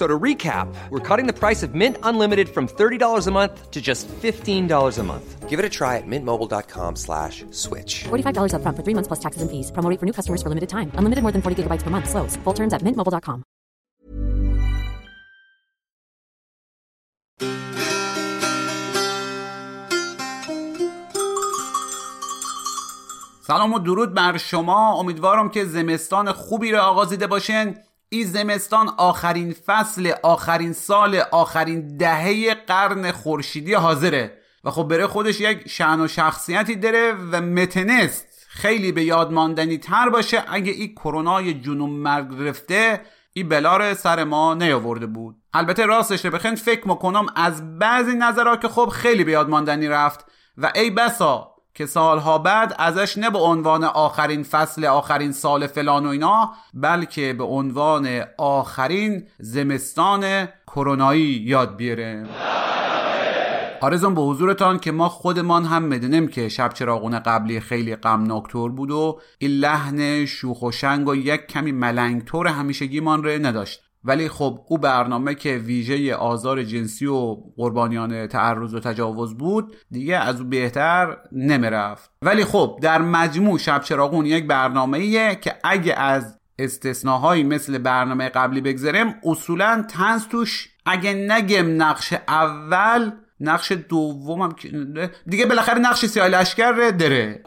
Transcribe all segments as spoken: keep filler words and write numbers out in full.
So to recap, we're cutting the price of Mint Unlimited from thirty dollars a month to just fifteen dollars a month. Give it a try at mint mobile dot com slash switch. forty-five dollars up front for three months plus taxes and fees. Promoting for new customers for limited time. Unlimited more than forty gigabytes per month. Slows full terms at mint mobile dot com. سلام و درود بر شما. امیدوارم که زمستان خوبی را آغازیده باشین. این زمستان آخرین فصل، آخرین سال، آخرین دهه قرن خورشیدی حاضره و خب برای خودش یک شأن و شخصیتی داره و متنست خیلی به یاد ماندنی تر باشه اگه این کرونای جنون مرگ رفته این بلار سر ما نیاورده بود. البته راستش رو بخواید فکر میکنم از بعضی نظرها که خب خیلی به یاد ماندنی رفت و ای بسا که سالها بعد ازش نه به عنوان آخرین فصل، آخرین سال فلان و اینا، بلکه به عنوان آخرین زمستان کرونایی یاد بیاره. آرزم به حضورتان که ما خودمان هم میدونیم که شبچراغون قبلی خیلی غمناک‌تر بود و این لحن شوخ و شنگ و یک کمی ملنگ‌تر همیشگیمان رو نداشت، ولی خب او برنامه که ویژه آزار جنسی و قربانیان تعرض و تجاوز بود دیگه از او بهتر نمیرفت. ولی خب در مجموع شبچراغون یک برنامه‌ایه که اگه از استثناهایی مثل برنامه قبلی بگذاریم اصولاً طنز توش اگه نگم نقش اول نقش دومم دیگه بالاخره نقش سیاه لشکر داره.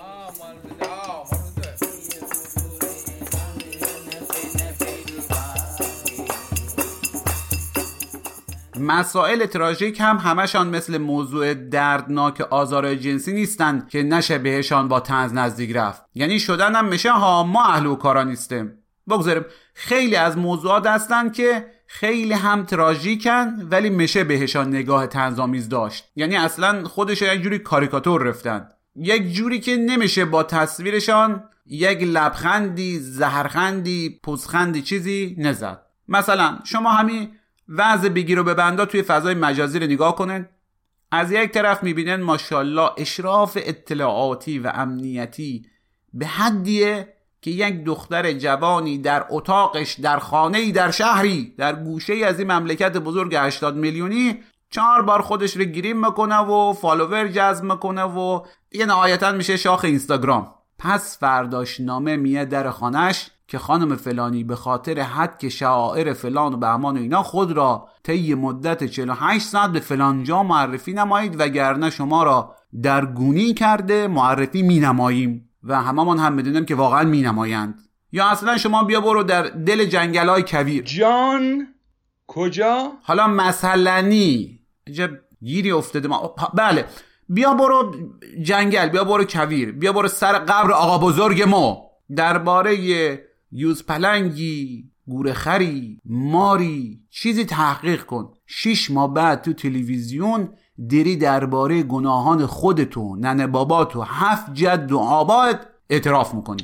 مسائل تراژیک هم همشان مثل موضوع دردناک آزار جنسی نیستن که نشه بهشان با طنز نزدیک رفت، یعنی شدن هم میشه ها، ما اهل و کارا نیستیم. بگذاریم خیلی از موضوعات هستن که خیلی هم تراژیکن ولی میشه بهشان نگاه طنزآمیز داشت، یعنی اصلا خودش یک جوری کاریکاتور رفتن، یک جوری که نمیشه با تصویرشان یک لبخندی، زهرخندی، پوزخندی چیزی نزد. مثلا شما همین وضع بگیر و ببندا توی فضای مجازی رو نگاه کنن، از یک طرف میبینن ماشاءالله اشراف اطلاعاتی و امنیتی به حدیه که یک دختر جوانی در اتاقش، در خانه‌ای، در شهری، در گوشه‌ای از این مملکت بزرگ هشتاد میلیونی چهار بار خودش رو گریم میکنه و فالوور جذب میکنه و دیگه نهایتاً میشه شاخ اینستاگرام. پس فرداش نامه میاد در خانه‌اش که خانم فلانی به خاطر حد که شعائر فلان و بهمان و اینا خود را طی مدت چهل و هشت ساعت به فلان جا معرفی نمایید وگرنه شما را در گونی کرده معرفی می نماییم و هممان هم بدونیم که واقعا می نمایند. یا اصلا شما بیا برو در دل جنگل‌های کویر جان کجا؟ حالا مثلنی عجب گیری افتاده ما. بله بیا برو جنگل، بیا برو کویر، بیا برو سر قبر آقا بزرگ ما، درباره یوز پلنگی، گورخری، ماری چیزی تحقیق کن. شیش ماه بعد تو تلویزیون دری درباره گناهان خودتو، ننه باباتو، هفت جد و آباد اعتراف میکنی.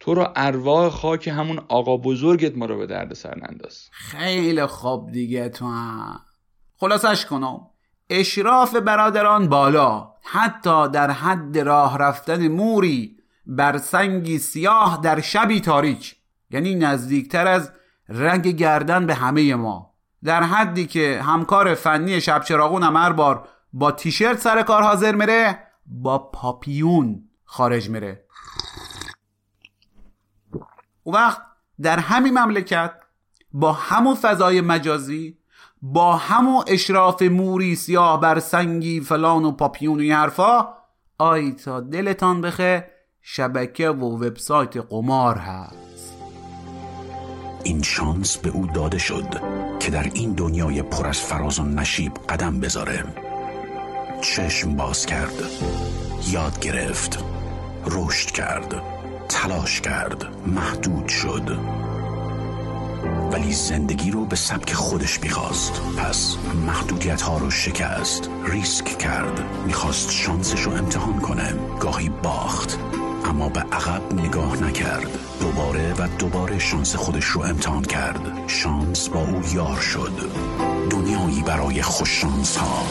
تو رو ارواح خاک همون آقا بزرگت ما رو به درد سر ننداز. خیلی خوب دیگه تو هم. خلاصش کنم، اشراف برادران بالا، حتی در حد راه رفتن موری بر سنگی سیاه در شبی تاریک، یعنی نزدیکتر از رگ گردن به همه ما، در حدی که همکار فنی شبچراغون هم هر بار با تیشرت سر کار حاضر میره، با پاپیون خارج میره. اون وقت در همین مملکت با همون فضای مجازی، با همون اشراف موری سیاه بر سنگی فلان و پاپیون و این حرفا، آی تا دلتان بخه شبکه و وبسایت قمار هست. این شانس به او داده شد که در این دنیای پر از فراز و نشیب قدم بذاره. چشم باز کرد، یاد گرفت، رشد کرد، تلاش کرد، محدود شد، ولی زندگی رو به سبک خودش میخواست. پس محدودیت ها رو شکست، ریسک کرد، میخواست شانسش رو امتحان کنه. گاهی باخت اما به عقب نگاه نکرد، دوباره و دوباره شانس خودش رو امتحان کرد. شانس با او یار شد. دنیایی برای خوش شانس ها.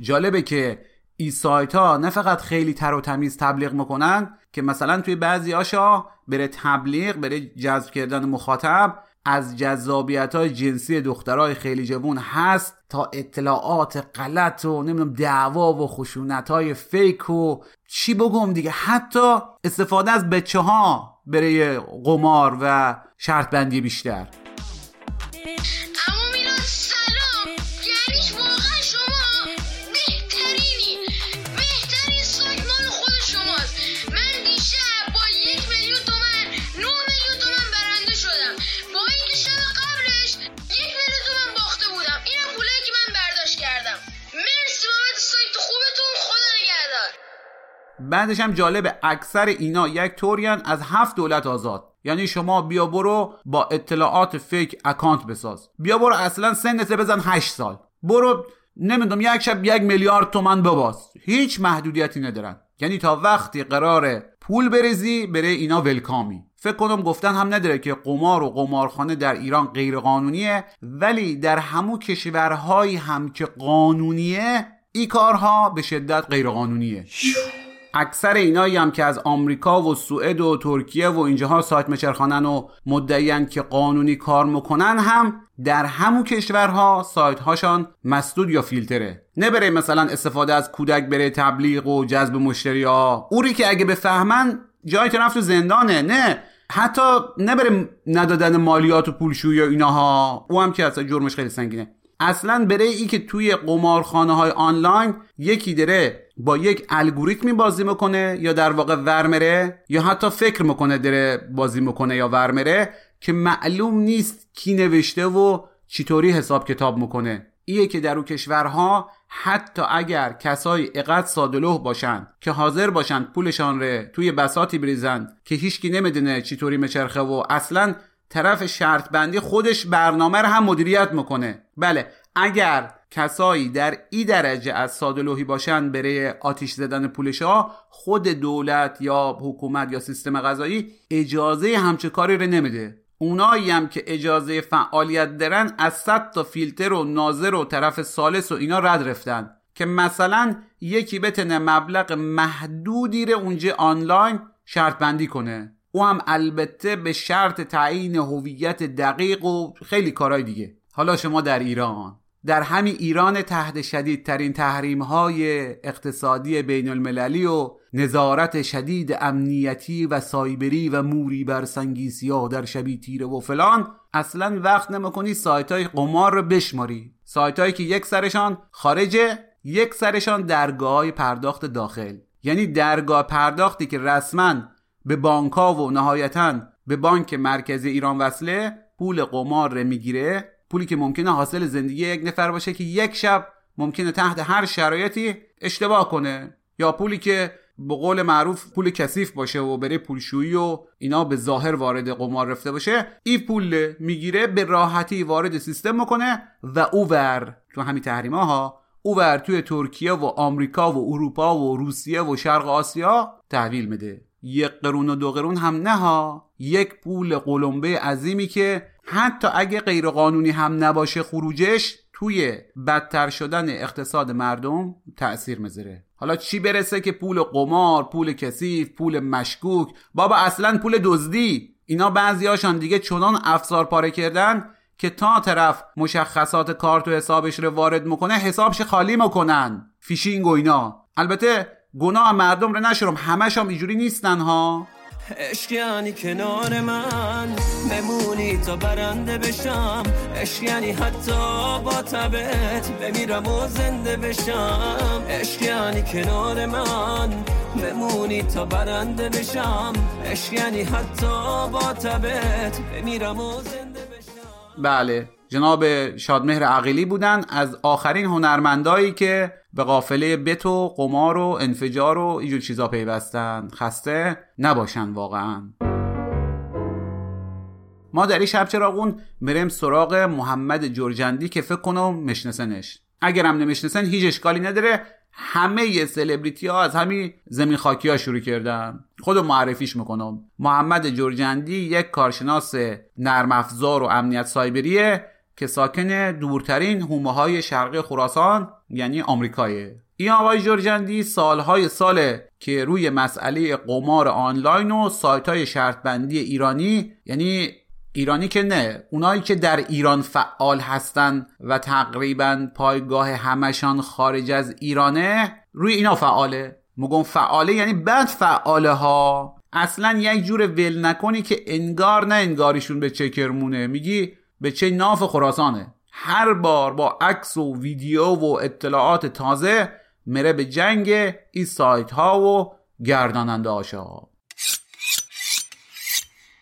جالبه که این سایت ها نه فقط خیلی تر و تمیز تبلیغ میکنن که مثلا توی بعضی هاشا بره تبلیغ، بره جذب کردن مخاطب از جذابیت های جنسی دخترای خیلی جوون هست تا اطلاعات غلط و نمیدونم دعوا و خشونت های فیک و چی بگم دیگه، حتی استفاده از بچه ها بره قمار و شرط بندی بیشتر. بعدش هم جالب، اکثر اینا یک طورین از هفت دولت آزاد. یعنی شما بیا برو با اطلاعات فیک اکانت بساز، بیا برو اصلا سنت بزن هشت سال، برو نمیدونم یک شب یک میلیارد تومن بباز، هیچ محدودیتی ندارن. یعنی تا وقتی قراره پول بریزی بره اینا ولکامی. فکر کنم گفتن هم نداره که قمار و قمارخانه در ایران غیر قانونیه، ولی در همون کشورهایی هم که قانونیه این کارها به شدت غیر قانونیه. اکثر اینایی هم که از آمریکا و سوئد و ترکیه و اینجاها سایت مچرخانن و مدعیان که قانونی کار میکنن، هم در همون کشورها سایت هاشان مسدود یا فیلتره. نبره مثلا استفاده از کودک بره تبلیغ و جذب مشتری ها، اوری که اگه بفهمن جای طرف تو زندانه. نه، حتی نبره ندادن مالیات و پولشویی و ایناها، او هم که اصلا جرمش خیلی سنگینه. اصلا برای ای که توی قمارخانه های آنلاین یکی داره با یک الگوریتمی بازی میکنه یا در واقع ورمره، یا حتی فکر میکنه داره بازی میکنه یا ورمره، که معلوم نیست کی نوشته و چطوری حساب کتاب میکنه. ایه که در اون کشورها حتی اگر کسای اقد سادلوه باشن که حاضر باشن پولشان ره توی بساطی بریزن که هیچکی نمیدونه چطوری مچرخه و اصلا طرف شرط بندی خودش برنامه رو هم مدیریت میکنه. بله، اگر کسایی در این درجه از سادلوحی باشن برای آتیش زدن پولشا، خود دولت یا حکومت یا سیستم قضایی اجازه همچه کاری رو نمیده. اونایی هم که اجازه فعالیت دارن از صد تا فیلتر و ناظر و طرف ثالث و اینا رد رفتن که مثلا یکی بتونه مبلغ محدودی رو اونجا آنلاین شرط بندی کنه، او هم البته به شرط تعیین هویت دقیق و خیلی کارهای دیگه. حالا شما در ایران، در همین ایران تحت شدیدترین تحریم‌های اقتصادی بین‌المللی و نظارت شدید امنیتی و سایبری و موری بر سنگی سیاه در شبی تیره و فلان، اصلا وقت نمی‌کنی سایت‌های قمار رو بشماری. سایت‌هایی که یک سرشان خارجه، یک سرشان درگاه‌های پرداخت داخل. یعنی درگاه پرداختی که رسماً به بانک‌ها و نهایتاً به بانک مرکزی ایران وصله، پول قمار رو می‌گیره، پولی که ممکنه حاصل زندگی یک نفر باشه که یک شب ممکنه تحت هر شرایطی اشتباه کنه، یا پولی که به قول معروف پول کثیف باشه و بره پولشویی و اینا به ظاهر وارد قمار رفته باشه. این پول میگیره به راحتی وارد سیستم میکنه و اوور تو همین تحریم‌ها، اوور توی ترکیه و آمریکا و اروپا و روسیه و شرق آسیا تحویل میده. یک قرون و دو قرون هم نه ها، یک پول قلمبه عظیمی که حتی اگه غیر قانونی هم نباشه خروجش توی بدتر شدن اقتصاد مردم تأثیر میذاره. حالا چی برسه که پول قمار، پول کثیف، پول مشکوک، بابا اصلا پول دزدی، اینا بعضیاشان دیگه چنان افسار پاره کردن که تا طرف مشخصات کارت و حسابش رو وارد میکنه حسابش خالی میکنن، فیشینگ و اینا. البته گناه مردم رو نشرم، همش هم اینجوری نیستن ها. عشق یعنی کنار من بمونی تا برنده بشم، عشق یعنی حتی با تبت بمیرم و زنده بشم، عشق یعنی کنار من بمونی تا برنده بشم، عشق یعنی حتی با تبت بمیرم و زنده بشم. بله، جناب شادمهر عقیلی بودن از آخرین هنرمندایی که به قافله بت و قمار و انفجار و اینجور چیزا پیوستن. خسته نباشن واقعا. ما در این شب چراغون بریم سراغ محمد جرجندی که فکر کنم مشنسنش، اگرم نمیشنسن هیچ اشکالی نداره، همه ی سلبریتی ها از همین زمین خاکی ها شروع کردن. خودو معرفیش میکنم. محمد جرجندی یک کارشناس نرم افزار و امنیت سایبریه که ساکن دورترین حومه‌های شرقی خراسان یعنی آمریکایه. این آقای جرجندی سالهای ساله که روی مسئله قمار آنلاین و سایت‌های شرطبندی ایرانی، یعنی ایرانی که نه، اونایی که در ایران فعال هستن و تقریبا پایگاه همشان خارج از ایرانه، روی اینا فعاله. مگم فعاله یعنی بد فعاله ها، اصلا یک جور ول نکنی که انگار نه انگاریشون به چه کرمونه، میگی به چه ناف خراسانه. هر بار با عکس و ویدیو و اطلاعات تازه مره به جنگ این سایت ها و گرداننده هاشا.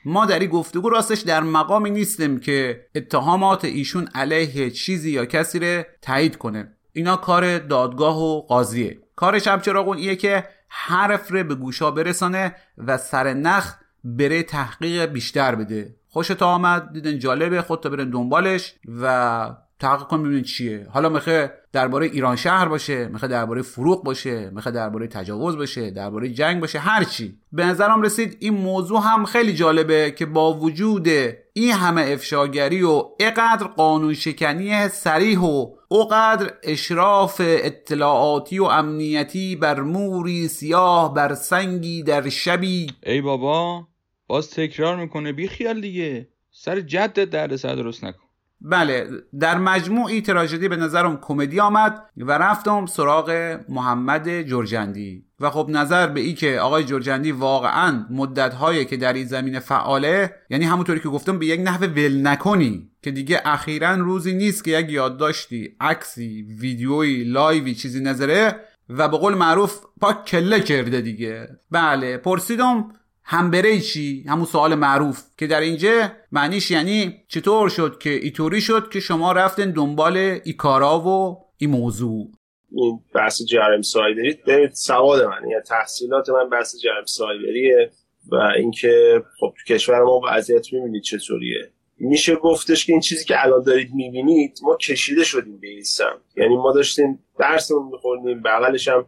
ما در این گفتگو راستش در مقامی نیستیم که اتهامات ایشون علیه چیزی یا کسی رو تایید کنه. اینا کار دادگاه و قاضیه. کار شبچراغون ایه که حرف رو به گوشا برسانه و سر نخ بره تحقیق بیشتر بده. خوشت آمد، دیدن جالبه، خودتا برین دنبالش و تحقیق کن ببینین چیه. حالا میخه درباره ایران شهر باشه، میخه درباره فروغ باشه، میخه درباره تجاوز باشه، درباره جنگ باشه، هر چی. به نظرم رسید این موضوع هم خیلی جالبه که با وجود این همه افشاگری و اینقدر قانون شکنی صریح و اوقدر اشراف اطلاعاتی و امنیتی بر موری سیاه بر سنگی در شبی، ای بابا باز تکرار میکنه، بی خیال دیگه، سر جدت درد سر درست نکن. بله، در مجموع این تراژدی به نظرم کمدی آمد و رفتم سراغ محمد جرجندی و خب نظر به این که آقای جرجندی واقعا مدت‌هایی که در این زمین فعاله، یعنی همونطوری که گفتم به یک نحو ول نکنی که دیگه اخیراً روزی نیست که یک یادداشتی، عکسی، ویدیویی، لایوی چیزی نظره و به قول معروف پاک کله کرده دیگه. بله، پرسیدم هم بره چی؟ همون سوال معروف که در اینجا معنیش یعنی چطور شد که اینطوری شد که شما رفتن دنبال ای کارا و این موضوع. این بحث جرم سایبری سواد من، یعنی تحصیلات من بحث جرم سایبریه و اینکه خب تو کشور ما وضعیت می‌بینید چطوریه. میشه گفتش که این چیزی که الان دارید می‌بینید ما کشیده شدیم به این سمت، یعنی ما داشتیم درسمون می‌خوندیم، بغلش هم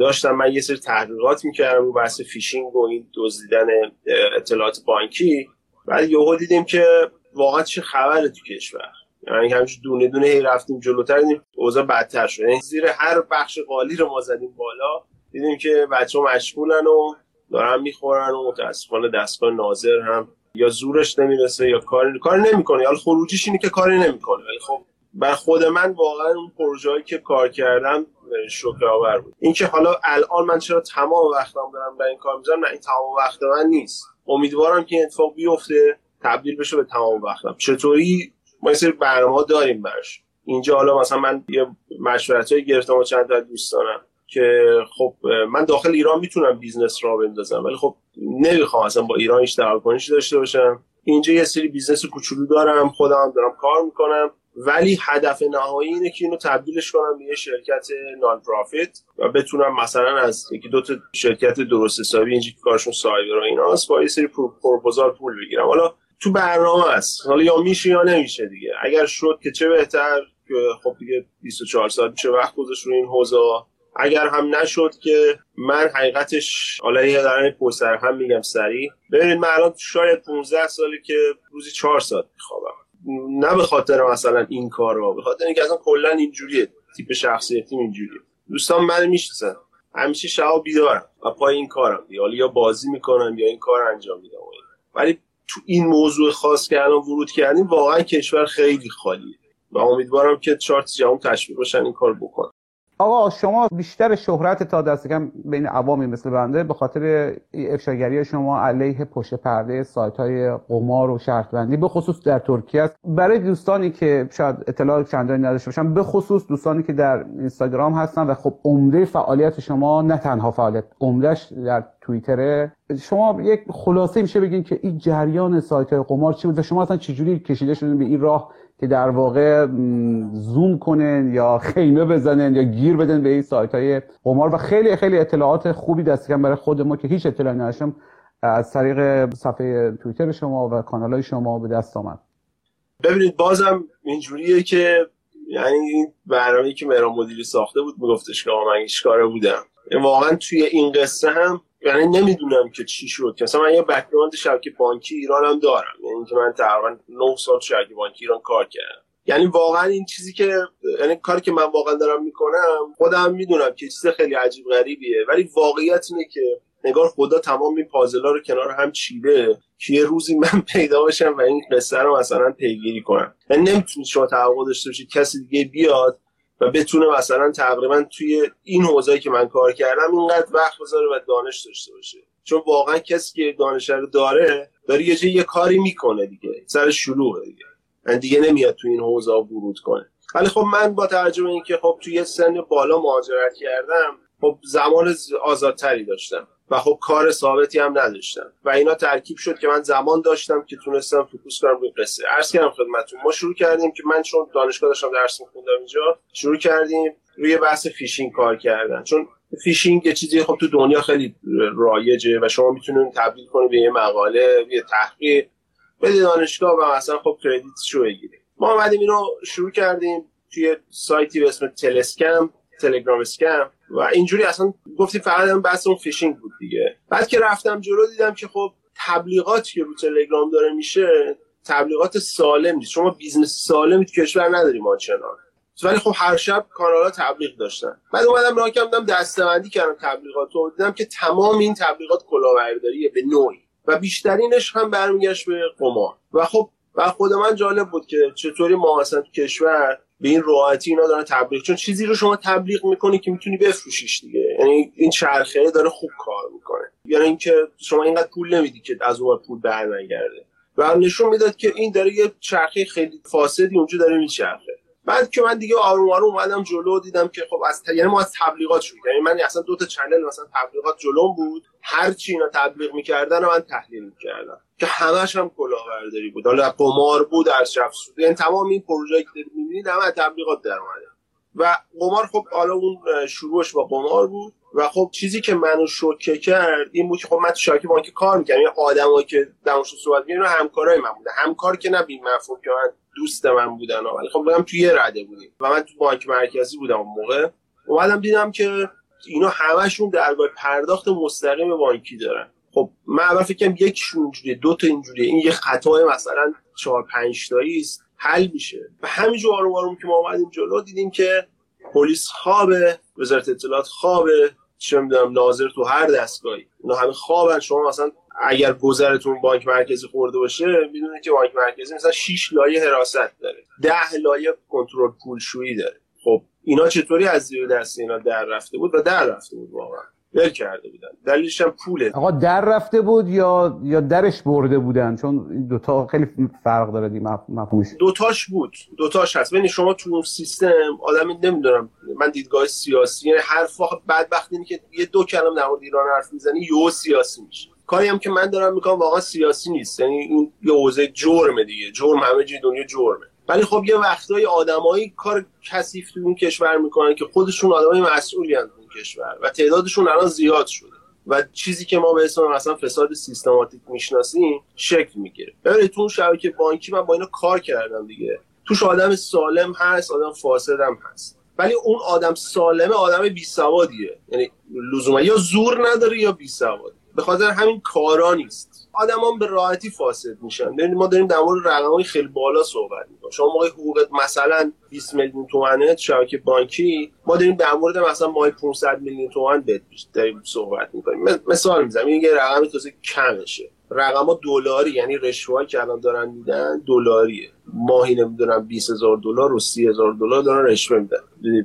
داشتم من یه سری تحقیقات میکردم رو بحث فیشینگ و این دزدیدن اطلاعات بانکی، بعد یهو دیدیم که واقعا چه خبره تو کشور، یعنی همینجوری دونه دونه هی رفتیم جلوتر دیدیم اوضاع بدتر شد، یعنی زیر هر بخش قالی رو ما زدیم بالا دیدیم که بچه‌ها مشغولن و دارن میخورن و متاسفانه دستگاه ناظر هم یا زورش نمیرسه یا کار کار نمیکنه، حالا خروجیش اینه که کاری نمیکنه. ولی خب بر خود من واقعا اون پروژه‌ای که کار کردم شکرآور بود. اینکه حالا الان من چرا تمام وقتم دارم برای این کار می‌ذارم، نه این تمام وقت من نیست. امیدوارم که اتفاق بیفته تبدیل بشه به تمام وقتم. چطوری ما یه سری برنامه‌ها داریم براش. اینجا حالا مثلا من یه مشورتایی گرفتم با چند تا دوستانم که خب من داخل ایران میتونم بیزنس را بندازم، ولی خب نمی‌خوام اصلا با ایران هیچ درآمدی داشته باشم. اینجا یه سری بیزنس کوچولو دارم، خودم دارم کار می‌کنم، ولی هدف نهایی اینه که اینو تبدیلش کنم به یه شرکت نان پرافیت و بتونم مثلا از یکی دو تا شرکت درست حسابی اینجا که کارشون سایبر و ایناست با یه سری پروپوزال پول بگیرم. حالا تو برنامه است، حالا یا میشه یا نمیشه دیگه. اگر شد که چه بهتر، که خب دیگه بیست و چهار ساعت میشه وقت گذاشت رو این حوزه. اگر هم نشد که من حقیقتش حالا یه درن پوستر هم میگم سریع، ببینید من الان شاید پانزده ساله که روزی چهار ساعت میخوابم، نه به خاطر مثلا این کارا، به خاطر اینکه اصلا کلا اینجوریه، تیپ شخصیتیم اینجوریه. دوستان منو میشناسن، همیشه شب بیدارم و پای این کارم دیگه، حالا یا بازی میکنم یا این کار انجام میدم، ولی تو این موضوع خاص که الان ورود کردیم واقعا کشور خیلی خالیه و امیدوارم که چارت جمع تشویق بشن این کار بکنن. آقا شما بیشتر شهرت تا دست کم بین عوامی مثل بنده به خاطر افشاگری شما علیه پشت پرده سایت‌های قمار و شرط بندی به خصوص در ترکیه است. برای دوستانی که شاید اطلاع چندانی نداشته باشن، به خصوص دوستانی که در اینستاگرام هستن و خب عمده فعالیت شما نه تنها فعالیت عمدهش در توییتره، شما یک خلاصه میشه بگین که این جریان سایت‌های قمار چی بود و شما اصلا چجوری کشیده شدین به این راه که در واقع زوم کنن یا خیمه بزنن یا گیر بدن به این سایت‌های قمار؟ و خیلی خیلی اطلاعات خوبی دستیکم برای خود ما که هیچ اطلاعی نداشتم از طریق صفحه توییتر شما و کانال‌های شما به دست آمد. ببینید بازم اینجوریه که یعنی این برنامه‌ای که مهران مدیری ساخته بود میگفتش که من هیچ کاره بودم. واقعاً توی این قصه هم یعنی نمیدونم که چی شد. مثلا من یه بک‌گراند شبکه بانکی ایران هم دارم، یعنی که من تقریبا نه سال شبکه بانکی ایران کار کردم. یعنی واقعا این چیزی که یعنی کاری که من واقعا دارم میکنم خودم میدونم که چیز خیلی عجیب غریبیه، ولی واقعیت اینه که نگار خدا تمام این پازل‌ها رو کنار هم چیده که یه روزی من پیدا بشم و این قصه رو مثلا پیگیری کنم. یعنی نمیتونید شما توقع داشته باشید کسی دیگه بیاد و بتونه مثلا تقریبا توی این حوزه‌ای که من کار کردم اینقدر وقت بذاره و دانش داشته باشه، چون واقعا کسی که دانش رو داره داره یه یه کاری میکنه دیگه، سر شلوغه دیگه، من دیگه نمیاد توی این حوزه ورود کنه. ولی خب من با توجه به اینکه خب توی سن بالا مهاجرت کردم، خب زمان آزادتری داشتم و خب کار ثابتی هم نداشتم و اینا ترکیب شد که من زمان داشتم که تونستم فوکوس کنم روی قصه. عرض کردم خدمتتون ما شروع کردیم که من چون دانشگاه داشتم درس می‌خوندم اینجا، شروع کردیم روی بحث فیشینگ کار کردن، چون فیشینگ یه چیزی خب تو دنیا خیلی رایجه و شما میتونید تبدیل کنید به یه مقاله، یه تحقیق، به دانشگاه و مثلا خب کردیتشو بگیرید. ما اومدیم اینو شروع کردیم توی سایتی به اسم تلسکام، تلگرام اسکم، و اینجوری اصلا گفتیم فقط هم بحث اون فیشینگ بود دیگه. بعد که رفتم جلو دیدم که خب تبلیغاتی که رو تلگرام داره میشه تبلیغات سالم نیست. شما بیزنس سالمی تو کشور نداریم آنچنان، ولی خب هر شب کانال‌ها تبلیغ داشتن. بعد اومدم نگاه کردم دسته‌بندی کردم تبلیغاتو، دیدم که تمام این تبلیغات کلاهبرداریه به نوعی و بیشترینش هم برمیگشت به قمار. و خب و خود من جالب بود که چطوری ما اصلا تو کشور به این راحتی اینا دارن تبلیغ، چون چیزی رو شما تبلیغ میکنی که میتونی بفروشیش دیگه، یعنی این چرخه داره خوب کار میکنه، یعنی اینکه شما اینقدر پول نمیدی که از اون پول برنگرده و نشون میداد که این داره یه چرخه خیلی فاسدی اونجا داره میچرخه. بعد که من دیگه آروم آروم اومدم جلو دیدم که خب از ت... یعنی ما از تبلیغات شروع کردیم. یعنی من اصلا دو تا چنل مثلا تبلیغات جلوم بود، هر چی اینا تبلیغ میکردن من تحلیل میکردم که همش هم کلاهبرداری بود، حالا قمار بود، ارزش افزوده، یعنی تمام این پروژه‌ای که می‌بینید همه تبلیغات در اومده و قمار. خب حالا اون شروعش با قمار بود و خب چیزی که منو شوکه کرد این بود که خب من تو شبکه بانکی کار می‌کردم، یعنی آدمایی که دمشون صحبت می‌کردن همکارای من بودن، همکار که نبین مفهوم که من دوست من بودن، ولی خب بودم توی یه رده بودیم و من تو بانک مرکزی بودم اون موقع. اومدم دیدم که اینا همشون درگاه پرداخت مستقیم بانکی دارن. خب من اول فکر کردم یک اینجوریه، دو تا اینجوریه، این یه خطای مثلا چهار پنج تایی است حل میشه. و همینجور آروم آروم که ما اومدیم جلو دیدیم که پلیس خوابه، وزارت اطلاعات خوابه، چه میدونم ناظر تو هر دستگاهی اینا همه خوابن. شما مثلا اگر گذرتون بانک مرکزی خورده باشه میدونید که بانک مرکزی مثلا شش لایه حراست داره، ده لایه کنترل پولشویی داره. خب اینا چطوری از زیر دست اینا در رفته بود و در رفته بود، واقعا در کرده بودن، دلیلش هم پوله. آقا در رفته بود یا یا درش برده بودن؟ چون دو تا خیلی فرق داره دی مفهومش. دو تاش بود، دو تاش هست. ببین شما تو اون سیستم آدمی نمیدونم من دیدگاه سیاسی، یعنی حرف بدبختی اینه که یه دو کلام در مورد ایران حرف میزنی یهو سیاسی میشه. کاری هم که من دارم میکنم واقعا سیاسی نیست، یعنی این یه حوزه جرمه دیگه، جرم همه جای دنیا جرمه. ولی خب یه وقتایی آدمایی کار کثیف تو اون کشور میکنن که خودشون آدمای مسئولی هستن تو کشور و تعدادشون الان زیاد شده و چیزی که ما به اسم مثلا فساد سیستماتیک میشناسیم شکل میگیره. ببینید تو اون شبکه بانکی من با اینا کار کردم دیگه، توش آدم سالم هست، آدم فاسد هم هست، ولی اون آدم سالمه آدم بی‌سوادیه، یعنی لزوما یا زور نداره یا بی‌سواده، به خاطر همین کارا نیست. آدمان به راحتی فاسد میشن. ببینید ما داریم در مورد رقم‌های خیلی بالا صحبت می‌کنیم. شما موقع حقوقت مثلا بیست میلیون تومانه شبکه بانکی، ما داریم در مورد مثلا ماهی پانصد میلیون تومان بهت داریم صحبت می‌کنیم. مثال می‌زنم، این یه رقم تازه کمشه رقما دلاری، یعنی رشوه‌ای که الان دارن میدن دلاریه، ماهی نمیدونم بیست هزار دلار و سی هزار دلار دارن رشوه میدن.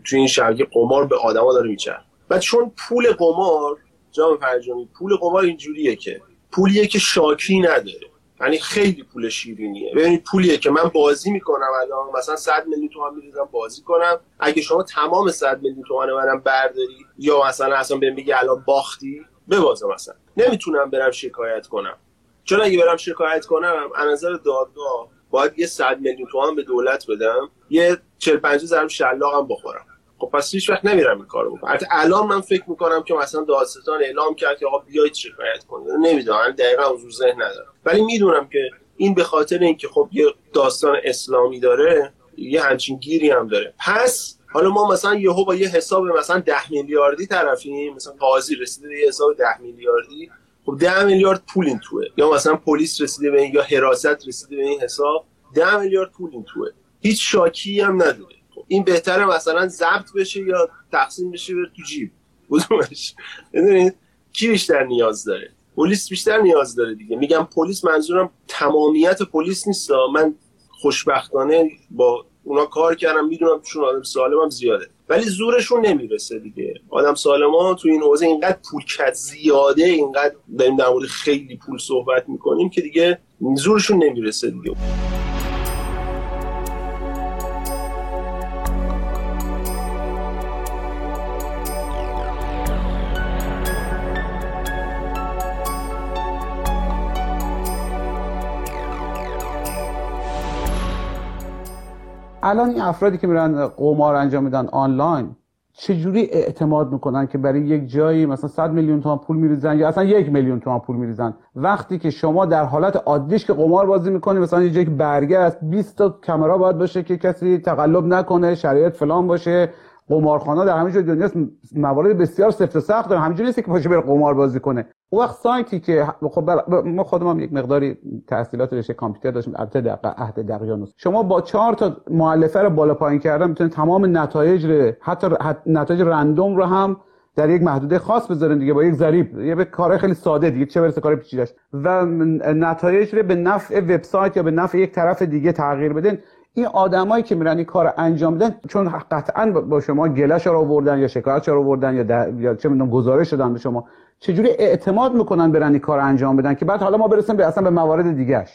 تو این شبکه قمار به آدما داره میچرخه. و چون پول قمار، جام فرجامی، پول قمار اینجوریه که پولیه که شاکی نداره، یعنی خیلی پول شیرینیه. ببینید پولیه که من بازی میکنم الان مثلا صد میلیون تومان می‌ریزم بازی کنم، اگه شما تمام صد میلیون تومان منم برداری یا مثلا اصلا بهم بگی الان باختی ببازم، مثلا نمیتونم برم شکایت کنم، چون اگه برم شکایت کنم از نظر دادگاه باید یه صد میلیون تومان به دولت بدم، یه چهل پنجاه ضرب شلاقم بخورم. خب پس هیچ وقت نمیرم این کارو بکنم. البته الان من فکر میکنم که مثلا دادستان اعلام کرد که آقا بیایید شکایت کنید، نمیدونم دقیقاً حضور ذهن ندارم، ولی میدونم که این به خاطر اینکه خب یه داستان اسلامی داره، یه همچین گیری هم داره. پس حالا ما مثلا یهو با یه حساب مثلا ده میلیاردی طرفیم، مثلا قاضی رسیده به یه حساب ده میلیاردی، خب ده میلیارد پول این توه، یا مثلا پلیس رسیده به این، یا حراست رسیده به این حساب، ده میلیارد پول این توه، هیچ شاکی هم نداره. این بهتره مثلا ضبط بشه یا تقسیم بشه بره تو جیب بودمش. میدونید کی بیشتر نیاز داره؟ پلیس بیشتر نیاز داره دیگه. میگم پلیس، منظورم تمامیت پلیس نیست. من خوشبختانه با اونا کار کردم، میدونم چون آدم سالمم زیاده، ولی زورشون نمیرسه دیگه. آدم سالما تو این حوزه اینقدر پولکت زیاده، اینقدر داریم در مورد خیلی پول صحبت میکنیم که دیگه زورشون نمیرسه دیگه. الان این افرادی که میرن قمار انجام میدن آنلاین، چجوری اعتماد میکنن که برای یک جایی مثلا صد میلیون تومان پول میریزن یا اصلا یک میلیون تومان پول میریزن، وقتی که شما در حالت عادیش که قمار بازی میکنی مثلا یه جایی که برگه است، بیست تا کامرا باید باشه که کسی تقلب نکنه، شرایط فلان باشه. قمارخانه‌ها در همه جای دنیا موارد بسیار سفت و سخت داره، همینجوری نیست که پاشه بره قمار بازی کنه. اون وقت سایتی که خب بر... ما خودمون یک مقداری تحصیلات رشته کامپیوتر داشتیم، البته در عهد دقیانوس، شما با چهار تا مؤلفه رو بالا پایین کردن میتونید تمام نتایج رو، حتی نتایج رندوم رو هم در یک محدوده خاص بذارین دیگه، با یک ضریب، یه به کار خیلی ساده دیگه، چه برسه کار پیچیده‌اش، و نتایج رو به نفع وبسایت یا به نفع یک طرف دیگه تغییر بدین. این آدمایی که میرن این کارو انجام میدن، چون قطعا با شما گلهش رو آوردن یا شکایتش رو آوردن یا در... یا چه میدونم گزارش دادن به شما، چجوری اعتماد میکنن برن این کارو انجام بدن که بعد حالا ما برسیم به اصلا به موارد دیگهش؟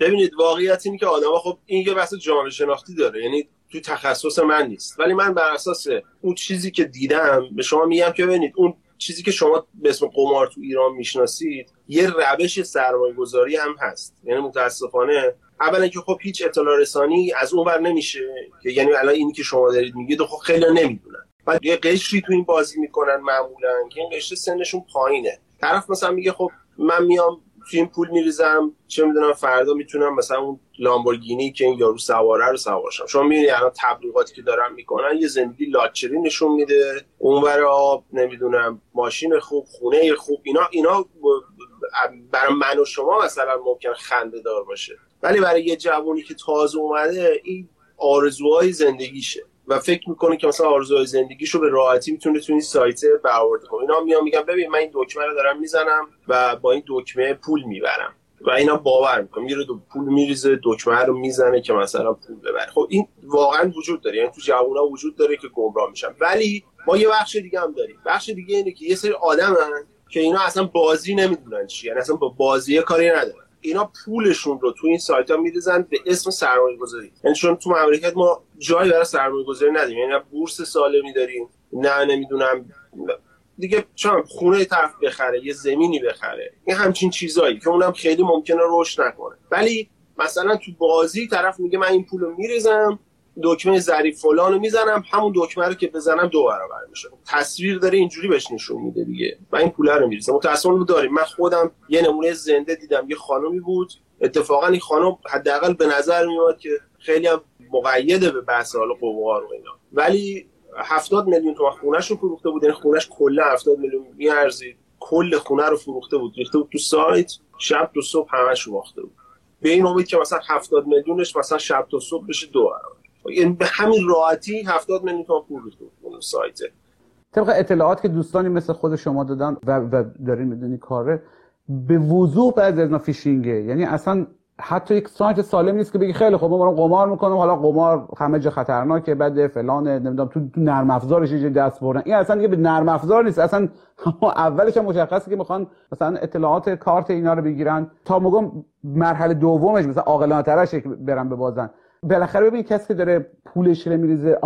ببینید واقعیت اینه که آدما، خب این یه بحث جامعه شناختی داره، یعنی تو تخصص من نیست، ولی من بر اساس اون چیزی که دیدم به شما میگم که ببینید اون چیزی که شما به اسم قمار تو ایران میشناسید یه روش سرمایه‌گذاری هم هست. یعنی متاسفانه اولا که خب هیچ اطلاع رسانی از اون ور نمیشه، که یعنی الان اینی که شما دارید میگید خب خیلی نمیدونن، بعد یه قشری تو این بازی میکنن معمولا که این قشر سنشون پایینه. طرف مثلا میگه خب من میام تو این پول میریزم، چه میدونم فردا میتونم مثلا اون لامبورگینی که این یارو سواره رو سوارشم. شما میبینید الان تبلیغاتی که دارن میکنن یه زندگی لاکچری نشون میده، اونور آب، نمیدونم ماشین خوب، خونه خوب، اینا اینا برای من و شما مثلا ممکن خنده دار باشه، ولی برای یه جوانی که تازه اومده این آرزوهای زندگیشه و فکر میکنه که مثلا آرزوهای زندگیشو به راحتی میتونه تو این سایت برآورده کنه. اینا میان میگن ببین من این دکمه رو دارم میزنم و با این دکمه پول میبرم، و اینا باور میکنه، میره دو پول میریزه، دکمه رو میزنه که مثلا پول ببره. خب این واقعا وجود داره، یعنی تو جوونا وجود داره که گمراه میشن. ولی ما یه بخش دیگه هم داریم، بخش دیگه اینه که یه سری آدمن که اینا اصلا بازی نمیدونن چیه، یعنی اصلا با بازی کاری ندارن، اینا پولشون رو تو این سایت‌ها می‌ریزن به اسم سرمایه‌گذاری. یعنی چون تو مملکت ما جایی برای سرمایه‌گذاری نداریم، یعنی نه بورس سالمی داریم، نه نمیدونم دیگه چون خونه طرف بخره، یه زمینی بخره، این همچین چیزایی که اونم خیلی ممکنه رشد نکنه. ولی مثلا تو بازی طرف میگه من این پولو می‌ریزم، دکمه ظریف فلانو میزنم، همون دکمه رو که بزنم دو برابر میشه. تصویر داره اینجوری بهش نشون میده دیگه. من این پوله رو میریزم. متأسفانه داریم. من خودم یه نمونه زنده دیدم، یه خانومی بود، اتفاقا این خانم حداقل به نظر میاد که خیلی هم مقیده به بحث حال قوقا رو اینا، ولی هفتاد میلیون تومان خونه‌ش رو فروخته بود. این خونه‌ش کلا هفتاد میلیون میارزید، کل خونه رو فروخته بود، ریخته بود تو سایت، شب تا صبح همش رو باخته بود، به این امید که مثلا هفتاد میلیونش مثلا شب تا صبح بشه دو برابر. یعنی به همین راحتی هفتاد میلیون تومان پول ریخت اون سایت. طبق اطلاعات که دوستانی مثل خود شما دادن و, و دارین میدونی کاره، به وضوح بعضی از اینا فیشینگه. یعنی اصلا حتی یک سایت سالم نیست که بگی خیلی خوب من برام قمار میکنم، حالا قمار همه جا خطرناکه، بعد فلان نمیدونم تو نرم افزارش یه دست بردن. این اصلا دیگه به نرم افزار نیست، اصلا اولش هم مشخصه که میخوان مثلا اطلاعات کارت اینا رو بگیرن تا میگم مرحله دومش مثلا عاقلانه ترش برن ببازن. بالاخره ببین کسی که داره پولش رو میریزه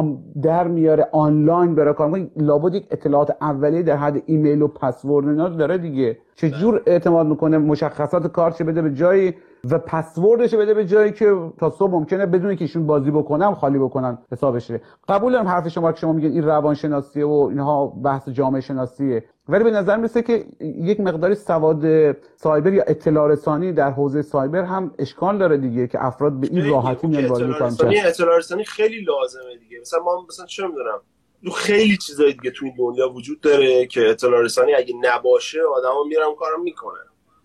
در میاره آنلاین برای کار میکنه، لابد یک اطلاعات اولیه در حد ایمیل و پسورد اینا داره دیگه. چه جور اعتماد میکنه مشخصات کارتش بده به جایی و پسوردش بده به جایی که تا صبح ممکنه بدون که ایشون بازی بکنم خالی بکنن حسابش ره. قبول دارم حرف شما که شما میگین این روانشناسیه و اینها بحث جامعه شناسیه، ولی به نظر میاد که یک مقداری سواد سایبر یا اطلاع رسانی در حوزه سایبر هم اشکال داره دیگه که افراد به این راحتی میان وارد میشن. اطلاع رسانی خیلی لازمه دیگه. مثلا ما مثلا چه میدونم تو خیلی چیزای دیگه تو این دنیا وجود داره که اطلاع رسانی اگه نباشه آدما میرن کارو میکنن.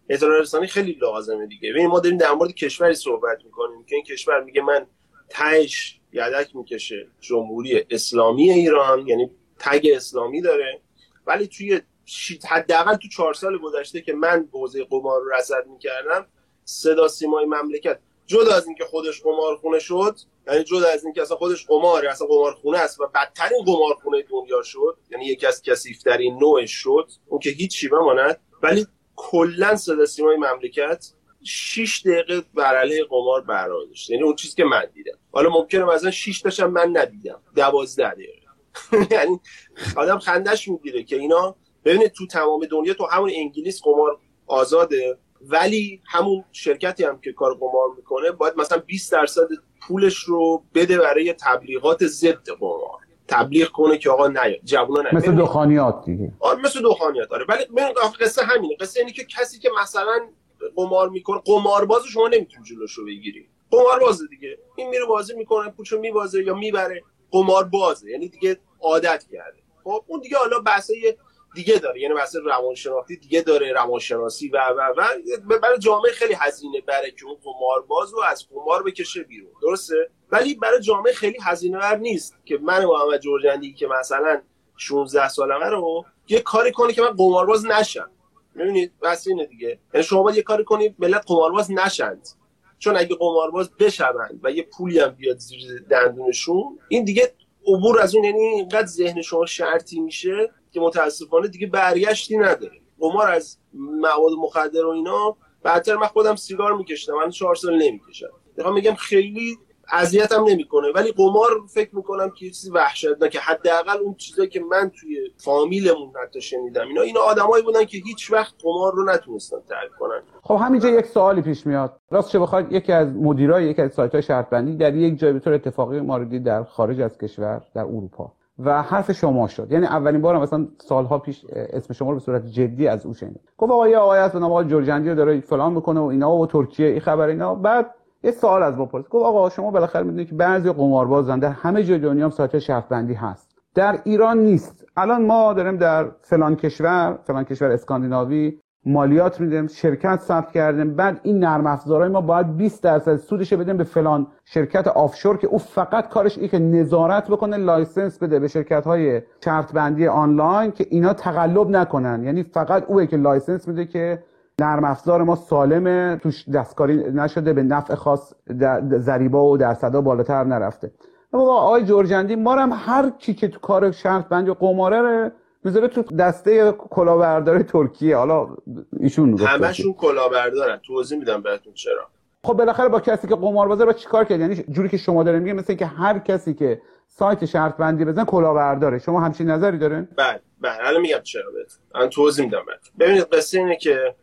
اطلاع رسانی خیلی لازمه دیگه. ببین ما داریم در مورد کشوری صحبت میکنیم که این کشور میگه من تهش یدک میکشه جمهوری اسلامی ایران، یعنی تگ اسلامی داره، ولی توی حداقل تو چهار سال گذشته که من حوزه قمار رو رصد میکردم صدا سیمای مملکت جدا از اینکه خودش قمارخونه شد، یعنی جدا از اینکه اصلا خودش قماره، اصلا قمارخونه است و بدترین قمارخونه دنیا شد، یعنی یکی از کثیف‌ترین نوعش شد، اون که هیچ چی بماند، ولی کلا صدا سیمای مملکت شش دقیقه بر علیه قمار برنامه داشت. یعنی اون چیزی که من دیدم، حالا ممکنه مثلا شش تاشم من ندیدم، دوازده دقیقه. یعنی آدم خندش میگیره که اینا. ببینید تو تمام دنیا تو همون انگلیس قمار آزاده، ولی همون شرکتی هم که کار قمار میکنه باید مثلا بیست درصد پولش رو بده برای تبلیغات ضد قمار، تبلیغ کنه که آقا نه جوونا نه، مثل دخانیات دیگه. آره مثل دخانیات. آره ولی قصه همینه، قصه اینه که کسی که مثلا قمار میکنه، قمارباز شما نمیتونی جلوشو بگیری، قمارباز دیگه این میره بازی میکنه پولشو میبازه یا میبره، قماربازه یعنی دیگه عادت کرده. خب اون دیگه حالا بحثه دیگه داره، یعنی مثلا روانشناسی دیگه داره، روانشناسی و و و برای جامعه خیلی هزینه بره که اون قمارباز رو از قمار بکشه بیرون، درسته؟ ولی برای جامعه خیلی هزینه بر نیست که من محمد جرجندی که مثلا شانزده سالمه رو یه کاری کنی که من قمارباز نشم. می‌بینید بس اینه دیگه. یعنی شما باید یه کاری کنی ملت قمارباز نشند، چون اگه قمارباز بشوند و یه پولی هم بیاد زیر دندونشون، این دیگه عبور از اون، یعنی اینقدر ذهن شما شرطی میشه که متاسفانه دیگه برگشتی نداره. قمار از مواد مخدر و اینا بدتر. من خودم سیگار میکشیدم، من چهار سال نمیکشم، میخوام میگم خیلی اذیتم نمیکنه، ولی قمار فکر میکنم که یه چیز وحشتناکه. حداقل اون چیزایی که من توی فامیلمون حتی شنیدم اینا اینا آدمایی بودن که هیچ وقت قمار رو نتونستن ترک کنن. خب همینجا یک سوالی پیش میاد، راستش بخواد یکی از مدیرای یکی از سایت‌های شرط بندی در یک جای به طور اتفاقی ماردی در خارج از کشور در اروپا و حرف شما شد، یعنی اولین بارم مثلا سالها پیش اسم شما رو به صورت جدی از او شنید، گفت آقا یه آقای هست به نام آقای جرجندی رو داره فلان میکنه و اینا و ترکیه این خبر اینا. بعد یه سوال از ما پرسید، گفت آقا شما بالاخره میدونید که بعضی قماربازان در همه جای دنیا هم سایت شرط بندی هست، در ایران نیست. الان ما داریم در فلان کشور فلان کشور اسکاندیناوی مالیات میدیم، شرکت ثبت کردیم، بعد این نرم افزارهای ما باید بیست درصد سودش بدیم به فلان شرکت آفشور که او فقط کارش اینه که نظارت بکنه، لایسنس بده به شرکت‌های شرط بندی آنلاین که اینا تقلب نکنن. یعنی فقط اوئه که لایسنس میده که نرم افزار ما سالمه، توش دستکاری نشده، به نفع خاص ضریبا و درصدا بالاتر نرفته. اما آقای جرجندی ما هم هر کی که تو کار شرط بندی قماره میذاره تو دسته کلاهبردار ترکیه. حالا ایشون همشون کلاهبردارن، توضیح میدم بهتون چرا. خب بالاخره با کسی که قماربازه با چیکار کرد؟ یعنی جوری که شما دارین میگین مثل اینکه هر کسی که سایت شرط بندی بزنه کلاهبرداره. شما همچین نظری دارین؟ بله بله، الان میگم چرا بهتون. الان توضیح میدم بهتون. ببینید قصه اینه که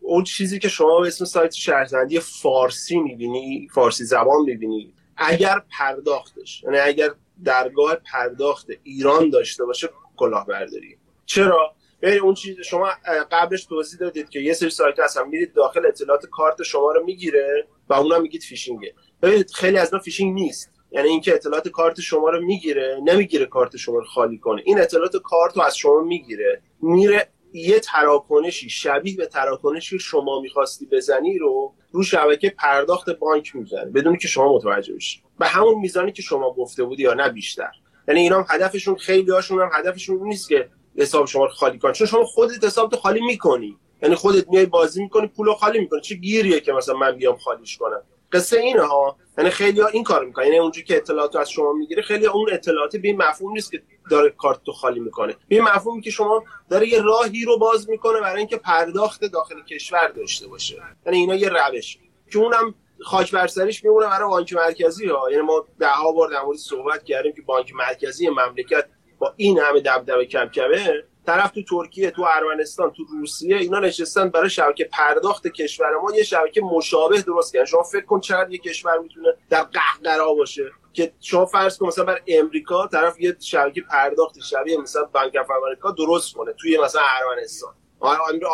اون چیزی که شما به اسم سایت شرط بندی فارسی میبینی، فارسی زبان میبینی، اگر پرداختش، یعنی اگر درگاه پرداخت ایران داشته باشه کلاهبرداری. چرا؟ ببین اون چیز شما قبلش توضیح دادید که یه سری سایت هست هم میرید داخل اطلاعات کارت شما رو میگیره و اونم میگید فیشینگه. ببینید خیلی از ما فیشینگ نیست، یعنی اینکه اطلاعات کارت شما رو میگیره، نمیگیره کارت شما رو خالی کنه، این اطلاعات کارت رو از شما میگیره، میره یه تراکنشی شبیه به تراکنشی شما میخواستی بزنی رو رو شبکه پرداخت بانک میزنه بدون که شما متوجه بشی، به همون میزانی که شما گفته بودی یا نه بیشتر. یعنی اینا هم هدفشون، خیلی هاشون هم هدفشون نیست که حساب شما رو خالی کنن، چون شما خودت حسابت خالی میکنی. یعنی خودت میای بازی میکنی پولو خالی میکنی، چه گیریه که مثلا من بیام خالیش کنم. قصه اینه ها، یعنی خیلی‌ها این کارو میکنن، یعنی اونجوری که اطلاعاتو از شما میگیره خیلی اون اطلاعاتی به مفهوم نیست که داره کارت تو خالی میکنه، به مفهومی که شما داره یه راهی رو باز میکنه برای اینکه پرداخت داخل کشور داشته باشه. یعنی اینا یه روشه که اونم خاک بر سرش میمونه برای بانک مرکزی ها. یعنی ما ده ها بار در مورد صحبت کردیم که بانک مرکزی مملکت با این همه دبدبه کبکبه، طرف تو ترکیه، تو ارمنستان، تو روسیه، اینا نشستن برای شبکه پرداخت کشور ما یه شبکه مشابه درست کردن. شما فکر کن چقدر یه کشور میتونه در قهقرا باشه که شما فرض کن مثلا برای امریکا طرف یه شبکه پرداخت شبیه مثلا بانک اف امریکا درست کنه توی مثلا ارمنستان،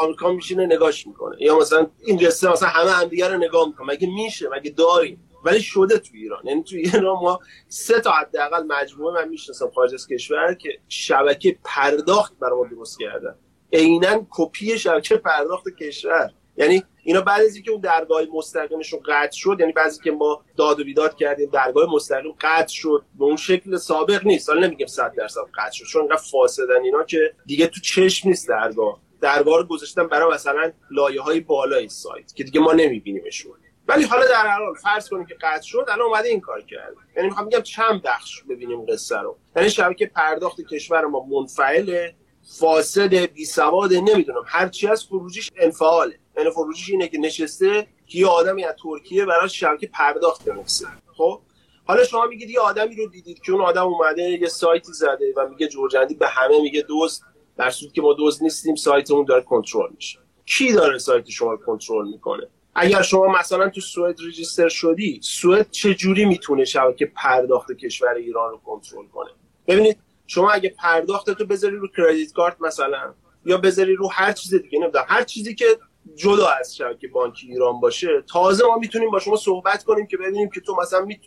آمریکا میشینه نگاش میکنه، یا مثلا این قصه مثلا همه همدیگه رو نگاه میکنن. مگه میشه؟ مگه داریم؟ ولی شده تو ایران. یعنی تو ایران ما سه تا حداقل مجموعه من میشناسم خارج از کشور که شبکه پرداخت برام درست کردن، عیناً کپی شبکه پرداخت کشور. یعنی اینا بعد از اینکه اون درگاه مستقیمشون قطع شد، یعنی بعضی که ما داد و بیداد کردیم درگاه مستقیم قطع شد به اون شکل سابق نیست، حالا نمیگم صد درصد قطع شد چون انقدر فاسدن اینا که دیگه تو چشم نیست درگاه. درگاه رو گذاشتن برای مثلا لایه‌های بالای سایت که دیگه ما نمیبینیمشون، ولی حالا در هر حال فرض کنیم که قطع شد، الان اومده این کار کرد. یعنی میخوام بگم چند بخش ببینیم قصه رو. یعنی شبکه پرداخت کشور ما منفعله، فاسده، بیسواده، نمیدونم هرچی از خروجیش انفعاله. یعنی خروجیش اینه که نشسته که یه آدمی از ترکیه برای شبکه پرداخت بنویسه. خب حالا شما میگید یه آدمی رو دیدید که اون آدم اومده یه سایتی زده و میگه جرجندی به همه میگه دزد، در صورتی که ما دزد نیستیم، سایتمون داره کنترل میشه. کی داره سایت شما رو کنترل میکنه؟ اگر شما مثلا تو سوئد ریجیستر شدی، سوئد چه جوری میتونه شبکه پرداخت کشور ایران رو کنترل کنه؟ ببینید شما اگه پرداختتو بذاری رو کریدیت کارت مثلا، یا بذاری رو هر چیز دیگه، نمیدونم هر چیزی که جدا از شبکه بانکی ایران باشه، تازه ما میتونیم با شما صحبت کنیم که ببینیم که تو مثلا می...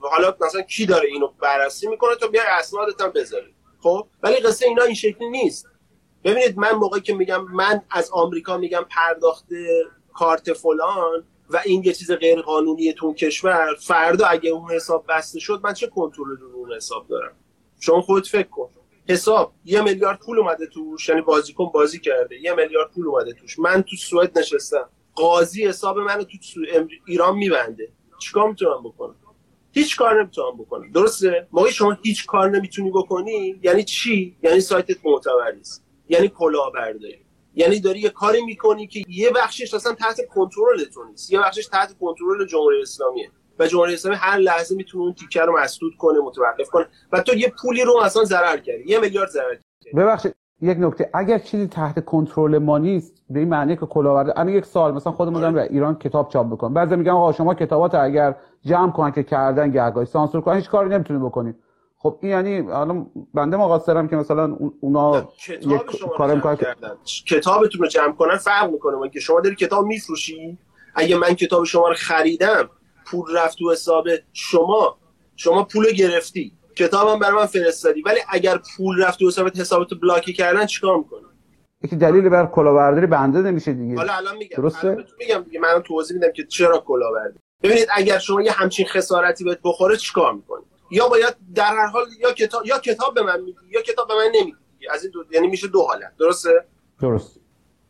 حالا مثلا کی داره اینو بررسی میکنه تا بیای اسنادت هم بذاری. خب ولی قصه اینا این شکلی نیست. ببینید من موقعی که میگم من از آمریکا میگم پرداخت کارت فلان و این یه چیز غیر قانونیه تو کشور، فردا اگه اون حساب بسته شد من چه کنترلی رو اون حساب دارم؟ شما خودت فکر کن، حساب یه میلیارد پول اومده توش، یعنی بازیکن بازی کرده یه میلیارد پول اومده توش، من تو سوئد نشستم، قاضی حساب منو تو ایران میبنده، چیکار میتونم بکنم؟ هیچ کار نمیتونم بکنم. درسته موقعی شما هیچ کار نمیتونی بکنی یعنی چی؟ یعنی سایتت معتبر نیست، یعنی کلاهبرداری، یعنی داری یه کاری میکنی که یه بخشش اصلا تحت کنترل تو نیست، یه بخشش تحت کنترل جمهوری اسلامیه و جمهوری اسلامی هر لحظه میتونه اون تیکه رو مسدود کنه، متوقف کنه و تو یه پولی رو اصلا ضرر کردی، یه میلیارد ضرر کردی. ببخشید یک نکته، اگر چیزی تحت کنترل ما نیست به این معنی که کلاهبرداری. الان یک سوال، مثلا خودمون داریم ایران کتاب چاپ می‌کنیم، بعضی میگن آقا شما کتابات اگر جمع کنن که کردن گهگاهی سانسور کنن هیچ کاری نمیتونید بکنید. خب این یعنی الان بنده مقصرم که مثلا اونا کار امکان کردن کتابتون رو جمع کنن فرق میکنه. من که شما داری کتاب میفروشی، اگه من کتاب شما رو خریدم پول رفت تو حساب شما، شما پول گرفتی، کتابم برام فرستادی، ولی اگر پول رفت تو حسابت، حسابتو بلاک کردن چیکار میکنن؟ یکی دلیل بر کلاهبرداری بنده نمیشه دیگه. حالا الان میگم درسته، الان میگم دیگه، من توضیح میدم که چرا کلاهبرداری. ببینید اگر شما یه همچین خسارتی بهت بخوره چیکار میکنی؟ یا باید در هر حال یا کتاب یا کتاب به من میدی یا کتاب به من نمیدی، از این دو، یعنی میشه دو حالت. درسته؟ درست.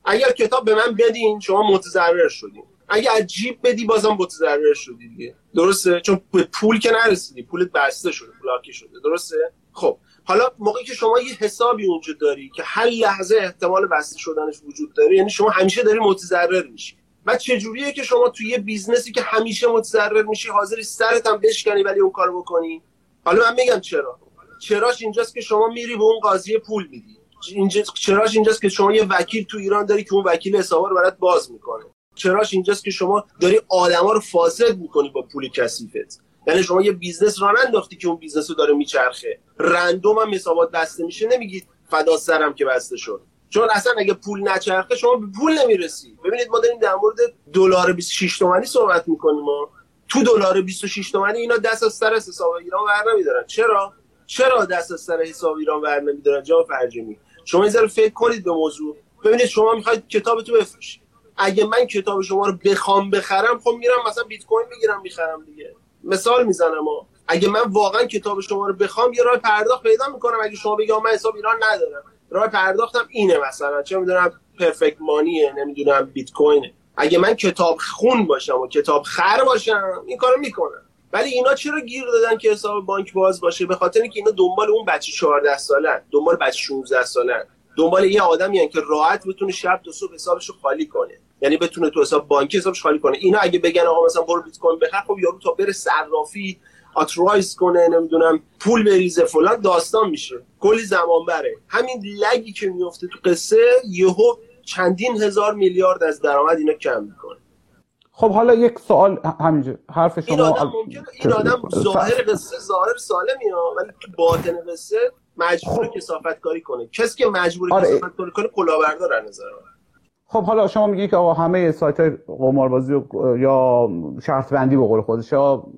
اگر کتاب به من بدین شما متضرر شدین، اگر از جیب بدی بازم متضرر شدی دیگه. درسته؟ چون پول که نرسیدی، پولت بسته شده، بلاک شده. درسته؟ خب حالا موقعی که شما یه حسابی اونجا داری که هر لحظه احتمال بسته شدنش وجود داره، یعنی شما همیشه داری متضرر میشی. ما چجوریه که شما توی یه بیزنسی که همیشه متضرر میشی حاضری سرت هم بشکنی ولی اون کارو بکنی؟ حالا من میگم چرا. چراش اینجاست که شما میری به اون قاضی پول میدی. اینجا چراش اینجاست که شما یه وکیل تو ایران داری که اون وکیل حسابا رو برات باز میکنه. چراش اینجاست که شما داری آدما رو فاسد میکنی با پول کثیفت. یعنی شما یه بیزنس راه انداختی که اون بیزنسو داره میچرخه. رندوم هم حسابات بسته میشه، نمیگید فدا سرم که بسته شد. چون اصلا اگه پول نچرخه شما به پول نمیرسی. ببینید ما داریم در مورد دلار بیست و شش تومانی صحبت میکنیم، ما تو دلار بیست و شش تومانی اینا دست از سر حساب ایران ور نمیدارن. چرا؟ چرا دست از سر حساب ایران ور نمیدارن جناب فرجامی؟ شما یه ذره فکر کنید به موضوع. ببینید شما میخواید کتابتو بفروشی، اگه من کتاب شما رو بخوام بخرم خب میرم مثلا بیت کوین میگیرم میخرم دیگه. مثال میزنم ها. اگه من واقعا کتاب شما رو بخوام یه راه پرداخت پیدا میکنم. اگه شما بگید من حساب ایران ندارم، راه پرداختم اینه، مثلا چه میدونم پرفکت مانیه، نمیدونم بیت کوینه. اگه من کتاب خون باشم و کتاب خر باشم این کارو میکنم. ولی اینا چرا گیر دادن که حساب بانک باز باشه؟ به خاطر اینکه اینا دنبال اون بچه چهارده سالن، دنبال بچه شانزده سالن، دنبال یه آدمیان که راحت بتونه شب تا صبح حسابشو خالی کنه، یعنی بتونه تو حساب بانکی حسابش خالی کنه. اینا اگه بگن آقا مثلا برو بیت کوین بخر، خب یارو تا بره صرافی اترایز کنه، نمیدونم پول بریزه فلان داستان میشه، کلی زمان بره. همین لگی که میفته تو قصه یهو چندین هزار میلیارد از درآمد اینا کم میکنه. خب حالا یک سوال همینجوری حرف شما، این آدم ممکنه این آدم ظاهر قصه ظاهر سالمیه ولی تو باطن قصه مجبور خب. کثافت کاری کنه. کسی که مجبور آره. کثافت کاری کنه کلاهبردار از نظر من. خب حالا شما میگی که آقا همه سایت قماربازی یا شرط بندی به قول خودش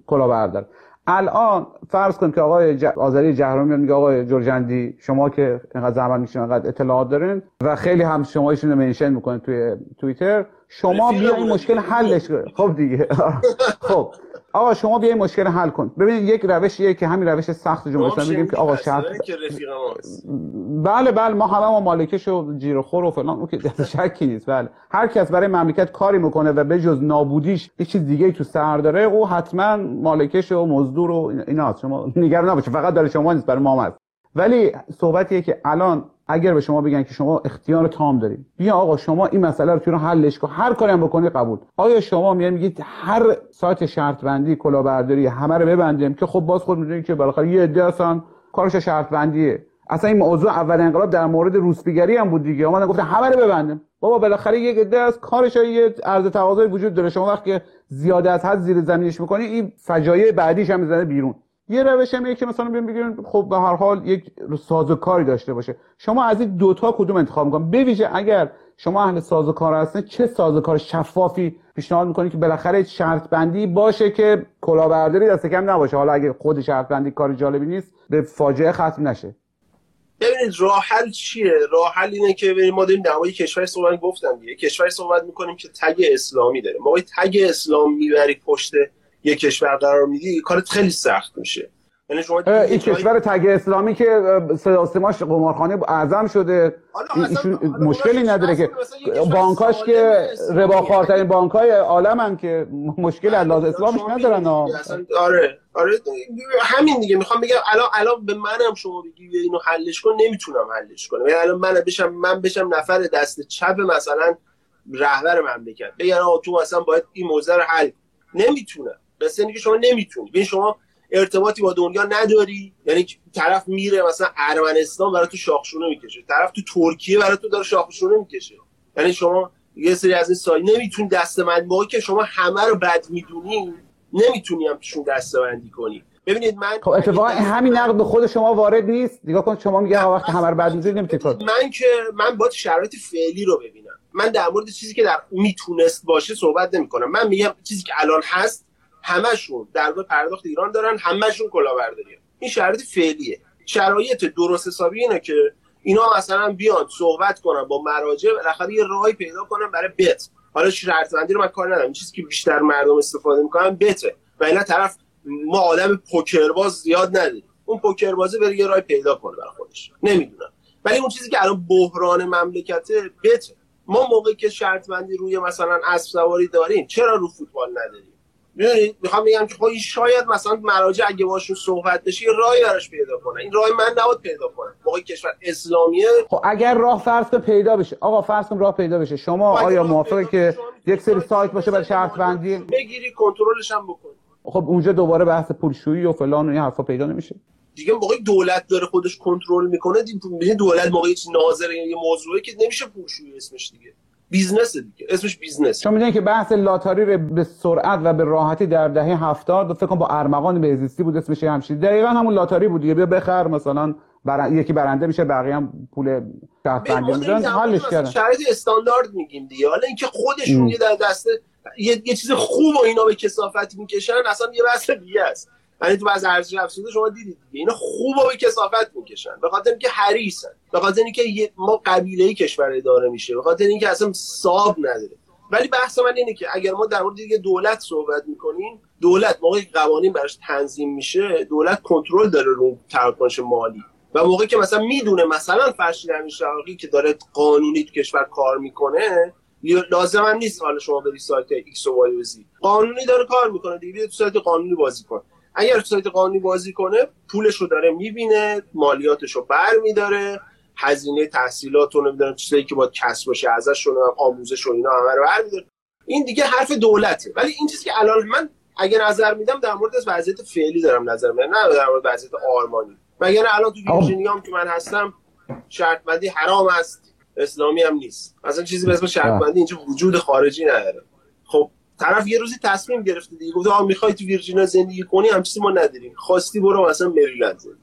کلاهبردار. الان فرض کنیم که آقای ج... آذری جهرومی میگه آقای جرجندی شما که اینقدر زحمت میکشین، اینقدر اطلاعات دارین و خیلی هم شما ایشونو منشن میکنید توی توییتر، شما بیا این مشکل حلش کن. خب دیگه خب آقا شما بیا این مشکل حل کن. ببینید یک روشیه که همین روش سخت جمهوری میگیم که آقا شرط بله بله ما هممون مالکشو جیره خور و فلان، اون که شکی نیست. بله هر کس برای مملکت کاری میکنه و به جز نابودیش یه چیز دیگه‌ای تو سر داره او حتما مالکش و مزدور و اینا، شما نگران نباشید، فقط داره شما نیست، برای ما هست. ولی صحبتیه که الان اگر به شما بگن که شما اختیار تام دارید، بیا آقا شما این مسئله رو تو حلش کن، هر کاری هم بکنی قبول، آیا شما میگن میگید هر سایت شرط بندی کلاهبرداری همه رو ببندیم که خب باز خود میدونید که بالاخره یه عده اصلا کارش شرط بندیه. اصلا این موضوع اول انقلاب در مورد روسپیگری هم بود دیگه، اومدن گفتن همه رو ببندیم. بابا بالاخره یک عده از کارش یه عرض تقاضای وجود داره، شما وقتی که زیاده از حد زیر زمینیش می‌کنی این فجایع بعدیش هم می‌زنه بیرون. یه روش هم اینه که مثلا بیان بگیرن خب به هر حال یک سازوکاری داشته باشه. شما از این دو تا کدوم انتخاب می‌کنید؟ به ویژه اگر شما اهل سازوکار هستید چه سازوکار شفافی پیشنهاد می‌کنید که بالاخره شرط بندی باشه که کلاهبرداری دست کم نباشه؟ حالا اگه خود شرط بندی کار جالبی نیست به فاجعه ختم نشه. ببینید راه حل چیه؟ راه حل اینه که ببینید ما داریم در مورد کشور صحبت گفتم دیگه، کشوری صحبت می‌کنیم که تگ اسلامی داره. ما وقتی تگ اسلام می‌بری پشت یک کشور قرار میدی کارت خیلی سخت میشه. یعنی شما این کشور تگ اسلامی که صدا و سیماش قمارخانه اعظم شده ایشون مشکلی نداره که بانکاش که رباخوارترین بانک‌های عالمن که مشکل از لحاظ اسلامش ندارن. آره آره همین دیگه میخوام بگم الان الان به منم شما بگی اینو حلش کن، نمیتونم حلش کنم. یعنی الان من بشم من بشم نفر دست چپ مثلا رهبر مملکت بگن آقا تو مثلا باید این موضوع رو حل، نمیتونم. مثلا اینکه شما نمیتونی، ببین شما ارتباطی با دنیا نداری، یعنی طرف میره مثلا ارمنستان برای تو شاخشونه میکشه، طرف تو ترکیه برای تو داره شاخشونه میکشه. یعنی شما یه سری از این سایه نمیتونی دستمندی که شما همه رو بد میدونی نمیتونی هم توشون دستبندی کنی. ببینید من خب اتفاقا همین نقد به خود شما وارد نیست. نگاه کن شما میگه وقت همه رو بد میدونی نمیتونی کار. من که من باید شرایط فعلی رو ببینم. من در مورد چیزی که در میتونست باشه صحبت نمیکنم. من میگم چیزی که الان هست همشون درگاه پرداخت ایران دارن، همشون کلاهبرداریه. این شرایط فعلیه. شرایط درست حسابی اینه که اینا مثلا بیان صحبت کنن با مراجع، بالاخره یه راهی پیدا کنن برای بت. حالا شرط بندی رو من کار ندارم، چیزی که بیشتر مردم استفاده میکنن بته. و اینا طرف ما آدم پوکرباز زیاد نداریم، اون پوکربازه بره یه راهی پیدا کنه برای خودش، نمیدونم. ولی اون چیزی که الان بحران مملکته بته. ما موقعی که شرط بندی روی مثلا اسب سواری داریم چرا رو فوتبال نداریم؟ می‌دونید میخوام بگم که خب شاید مثلا مراجع اگه باشون صحبت بشه یه راهی براش پیدا کنه. این راه من نباید پیدا کنم موقع کشور اسلامیه. خب اگر راه فرض پیدا بشه آقا، فرض کنم راه پیدا بشه، شما آیا موافقه که یک سری سایت باشه برای شرط بندی بگیری کنترلش هم بکنی؟ خب اونجا دوباره بحث پولشویی و فلان و این حرفا پیدا نمیشه دیگه. موقع دولت داره خودش کنترل میکنه، ببین دولت موقع هیچ ناظر یه موضوعی که نمیشه پولشویی اسمش دیگه، بیزنس دیگه، اسمش بیزنس. شما میدونید که بحث لاتاری رو به سرعت و به راحتی در دهه هفتاد فکر کنم با ارمغان بهزیستی بود اسمش همین، دقیقاً همون لاتاری بود دیگه. بیا بخر مثلا برن... یکی برنده میشه بقیه هم پول شرط بندی میدن، حلش کردن. شرایط استاندارد میگیم دیگه. حالا اینکه خودشون یه در دست یه... یه چیز خوب و اینا به کثافت میکشن اصلا یه بحث دیگه است. یعنی تو باز ارزش افزوده شما دیدید دیگه، اینا خوبا به کثافت میکشن به خاطر اینکه حریصن، به خاطر اینکه ما قبیله کشور اداره میشه، به خاطر اینکه اصلا صاحب نداره. ولی بحث من اینه که اگر ما در مورد دیگه دولت صحبت میکنیم، دولت موقعی قوانین براش تنظیم میشه دولت کنترل داره رو تراکنش مالی. و موقعی که مثلا میدونه مثلا فرشید امیرشراقی که داره قانونی تو کشور کار میکنه، لازم هم نیست حالا شما بری سایت ایکس و وای و زی، قانونی داره کار میکنه دیگه، بیا تو سایت قانونی بازی کن. اگر تو سایت قانونی بازی کنه پولشو داره میبینه، مالیاتشو برمیداره، هزینه تحصیلات رو نمیدونم چیزایی که باید کسب باشه ازش و آموزش و اینا همه رو برمیداره. این دیگه حرف دولته. ولی این چیزی که الان من اگه نظر میدم در مورد وضعیت فعلی دارم نظر میدم، نه در مورد وضعیت آرمانی. مگر الان تو ویرجینیام که من هستم شرط بندی حرام است، اسلامی هم نیست، اصلا چیزی به اسم شرط بندی اینجا وجود خارجی نداره. خب طرف یه روزی تصمیم گرفته دیگه، گفت آ میخوای تو ویرجینیا زندگی کنی، هم چیزی ما نداریم، خواستی برو مثلا مریلند زندگی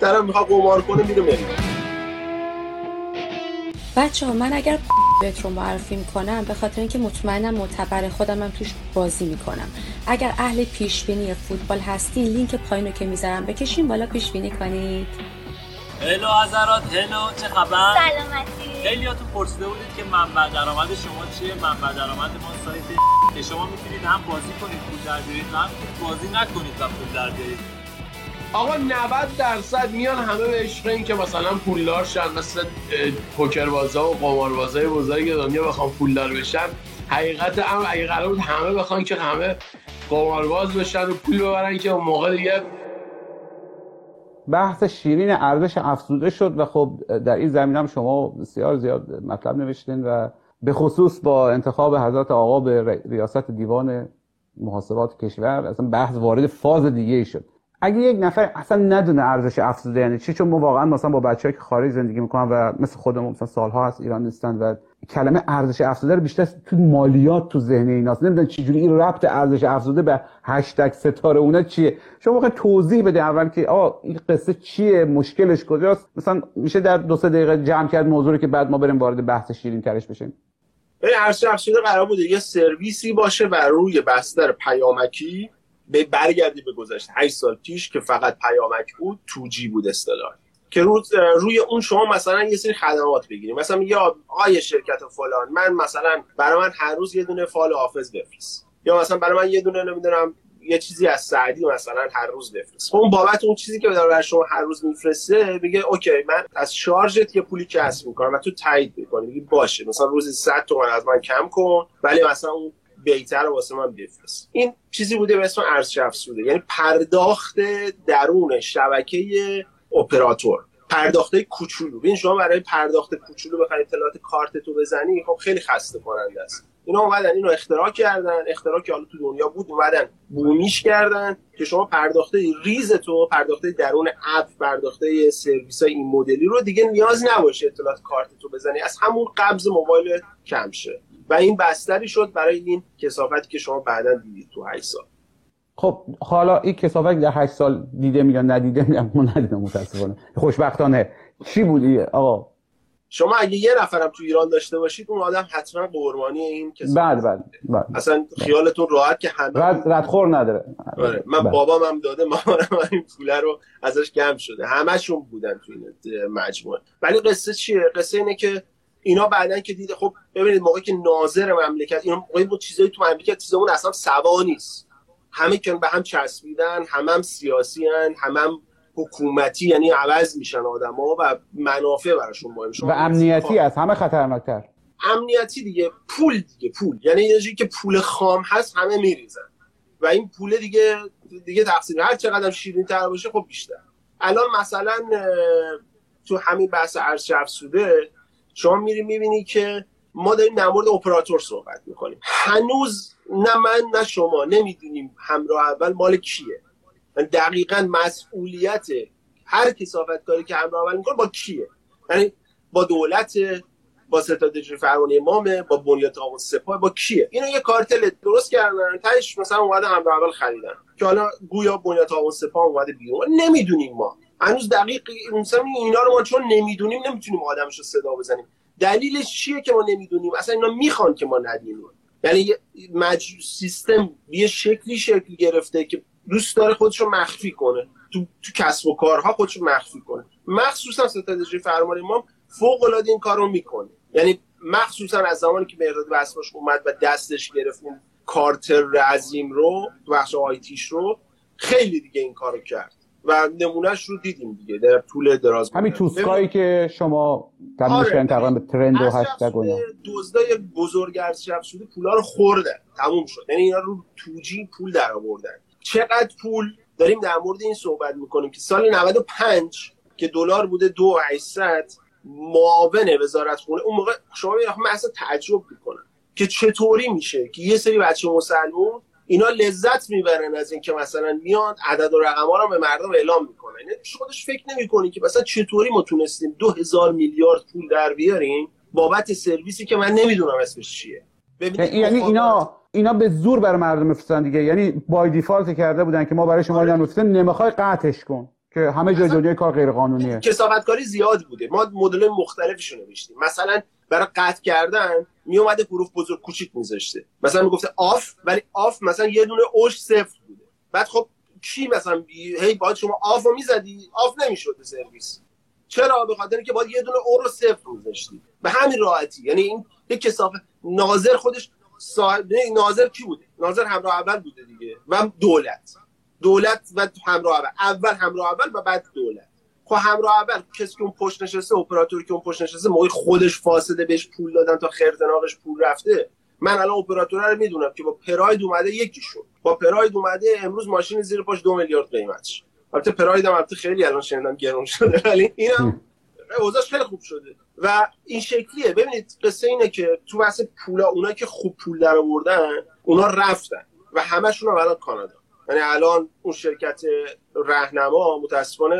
طرف میخواد قمار کنه میره مریلند. بچه‌ها من اگر بهتون معرفی می‌کنم به خاطر اینکه مطمئنم معتبر، خودم هم توش بازی می‌کنم. اگر اهل پیشبینی فوتبال هستین لینک پایین رو که می‌ذارم بکشین بالا پیشبینی کنید. هلو حضرات، هلو چه خبر؟ سلامتی. خیلیاتون پرسیده بودید که منبع درآمد شما چیه؟ منبع درآمد ما سایت که شما می‌تونید هم بازی کنید پول در بیارید، هم بازی نکنید و پول در بیارید. آقا نود درصد میان همه به عشق این که مثلا پولدار شن، مثلا پوکربازا و قماربازای بزرگ دنیا بخوان پولدار بشن. حقیقت امر اگه قرار بود همه بخوان که همه قمارباز بشن و پول ببرن که اون موقع دیگه بحث شیرین ارزش افزوده شد. و خب در این زمینه هم شما بسیار زیاد مطلب نوشتین و به خصوص با انتخاب حضرت آقا به ریاست دیوان محاسبات کشور اصلا بحث وارد فاز دیگه ای شد. اگه یک نفر اصلا ندونه ارزش افزوده یعنی چی، چون ما واقعا مثلا با بچه‌ای که خارج زندگی میکنن و مثل خودمون مثلا سالها هست ایران نیستن و کلمه ارزش افزوده رو بیشتر تو مالیات تو ذهن ایناست، نمیدونن چجوری این ربط ارزش افزوده به هشتگ ستاره اونا چیه. شما واقعا توضیح بده اول که آ این قصه چیه، مشکلش کجاست، مثلا میشه در دو سه دقیقه جمع کرد موضوع رو که بعد ما بریم وارد بحث شیرین ترش بشیم. یعنی ارزش افزوده قرار بود یه سرویسی باشه و روی بستر پیامکی به برگردی به گذشته هشت سال پیش که فقط پیامک بود، توجی بود اصطلاحاً، که رو روی اون شما مثلا یه سری خدمات بگیریم. مثلا میگه آقای شرکت فلان من مثلا برای من هر روز یه دونه فال حافظ بفرست، یا مثلا برای من یه دونه نمیدونم یه چیزی از سعدی مثلا هر روز بفرست. خب اون بابت اون چیزی که برای شما هر روز میفرسته میگه اوکی من از شارژت یه پولی کسب می‌کنم و تو تایید می‌کنی، میگه باشه مثلا روزی صد تومان از من کم کن ولی مثلا اون بیتر واسه من بفرست. این چیزی بوده به اسم ارزش افزوده، یعنی پرداخت درون شبکه اپراتور، پرداخت کوچولو. ببین شما برای پرداخت کوچولو بخوای اطلاعات کارتتو بزنی، خب خیلی خسته کننده است. اینا اومدن اینو اختراع کردن، اختراع که حالا تو دنیا بود اومدن بومیش کردن که شما پرداخت ریزتو، پرداخت درون اپ، پرداخت سرویسای این مدلی رو دیگه نیاز نباشه اطلاعات کارتتو بزنی، از همون قبض موبایل کم شه. و این بستری شد برای این کثافتی که شما بعداً دیدید تو هشت سال. خب حالا این کثافت در هشت سال دیده میگن ندیده میگن، من ندیدم متاسفانه. خوشبختانه چی بودی آقا؟ شما اگه یه نفرم تو ایران داشته باشید اون آدم حتما قربانی این کثافت. بعد بعد بعد اصلا خیالتون راحت که همه رد ردخور نداره. آره من بابام هم داده، مامانم این پوله رو ازش کم شده. همشون بودن تو این مجموعه. ولی قصه چیه؟ قصه اینه که اینا بعدن که دیده، خب ببینید موقعی که ناظر مملکت، اینا موقعی بود چیزایی تو مملکت چیزمون اصلا سوا نیست، همه که به هم چسبیدن، همه هم سیاسی ان، همه هم حکومتی، یعنی عوض میشن آدما و منافع براشون مهم شد و امنیتی از همه خطرناکتر. امنیتی دیگه، پول دیگه، پول یعنی یه چیزی که پول خام هست همه میریزن و این پول دیگه دیگه تقسیم هر چقدر شیرین‌تر باشه خب بیشتر. الان مثلا تو همین بحث ارزش افزوده شما میری میبینی که ما داریم در مورد اپراتور صحبت میکنیم، هنوز نه من نه شما نمیدونیم همراه اول مال کیه، دقیقاً مسئولیت هر کسافتکاری که همراه اول میکنه با کیه، یعنی با دولت، با ستاد اجرایی فرمان امامه، با بنیاد تابون سپاه، با کیه. اینو یه کارتل درست کردن تاش مثلا اومده همراه اول خریدن که حالا گویا بنیاد تابون سپاه اومده بیرون، نمیدونیم ما هنوز دقیق مثلا اینا رو ما چون نمیدونیم نمیتونیم آدمش رو صدا بزنیم. دلیلش چیه که ما نمیدونیم؟ اصلا اینا میخوان که ما ندونیم. یعنی مج... سیستم یه شکلی شکل گرفته که دوست داره خودش رو مخفی کنه، تو تو کسب و کارها خودش رو مخفی کنه، مخصوصا ستاد اجرایی فرمان امام فوق العاده این کارو میکنه. یعنی مخصوصا از زمانی که مهرداد بسماش اومد و دستش گرفت اون کارتر عظیم رو، بخش آی تیش رو، خیلی دیگه این کارو کرد. و نمونهش رو دیدیم دیگه در طول دراز مدت. همین توسکایی که شما تماشاش کردن تقریبا به ترند و هشتگ و اینا، دزدای بزرگ از شبسود پولا رو خوردن، تموم شد. یعنی اینا رو توجی پول درآوردن. چقدر پول داریم در مورد این صحبت میکنیم که سال نود و پنج که دلار بوده دو هزار و هشتصد، معاون وزارت خونه اون موقع، شما میخوام اصلا تعجب میکنم که چطوری میشه که یه سری بچه مسلمون اینا لذت میبرن از اینکه مثلا میان عدد و رقم‌ها رو به مردم اعلام میکنن. یعنی خودش فکر نمیکنی که مثلا چطوری ما تونستیم دو هزار میلیارد پول در بیاریم بابت سرویسی که من نمیدونم اسمش چیه. یعنی اینا اینا به زور برای مردم میفرستن دیگه. یعنی بای دیفالت کرده بودن که ما برای شما اینا میفرستیم، نمیخوای قطعش کن، که همه جای دنیا کار غیر قانونیه. کثافتکاری زیاد بوده. ما مدل مختلفشون نوشتیم. مثلا برای قطع کردن می اومده حروف بزرگ کوچیک میذاشته، مثلا میگفته آف، ولی آف مثلا یه دونه اوش صفر بوده. بعد خب چی مثلا هی باید شما آف رو میزدی، آف نمیشد سرویس. چرا؟ به خاطر اینکه باید یه دونه او رو صفر میذاشتی. به همین راحتی. یعنی این یک کثافت. ناظر خودش صاحب ناظر کی بوده؟ ناظر همراه اول بوده دیگه. و دولت دولت و همراه اول اول همراه اول و بعد دولت. خب همراه اول کسی که اون پشت نشسته، اپراتوری که اون پشت نشسته، موقعی خودش فاسده بهش پول دادن تا خردناغش پول رفته. من الان اپراتوره رو میدونم که با پراید اومده، یکیشون با پراید اومده امروز ماشین زیر پاش دو میلیارد قیمتش. البته پراید هم البته خیلی الان شنیدم گرون شده، ولی اینم اوضاعش خیلی خوب شده و این شکلیه. ببینید قصه اینه که تو بحث پولا، اونایی که خوب پول درآوردن اونا رفتن و همشون هم الان کانادا. یعنی الان اون شرکت راهنما متاسفانه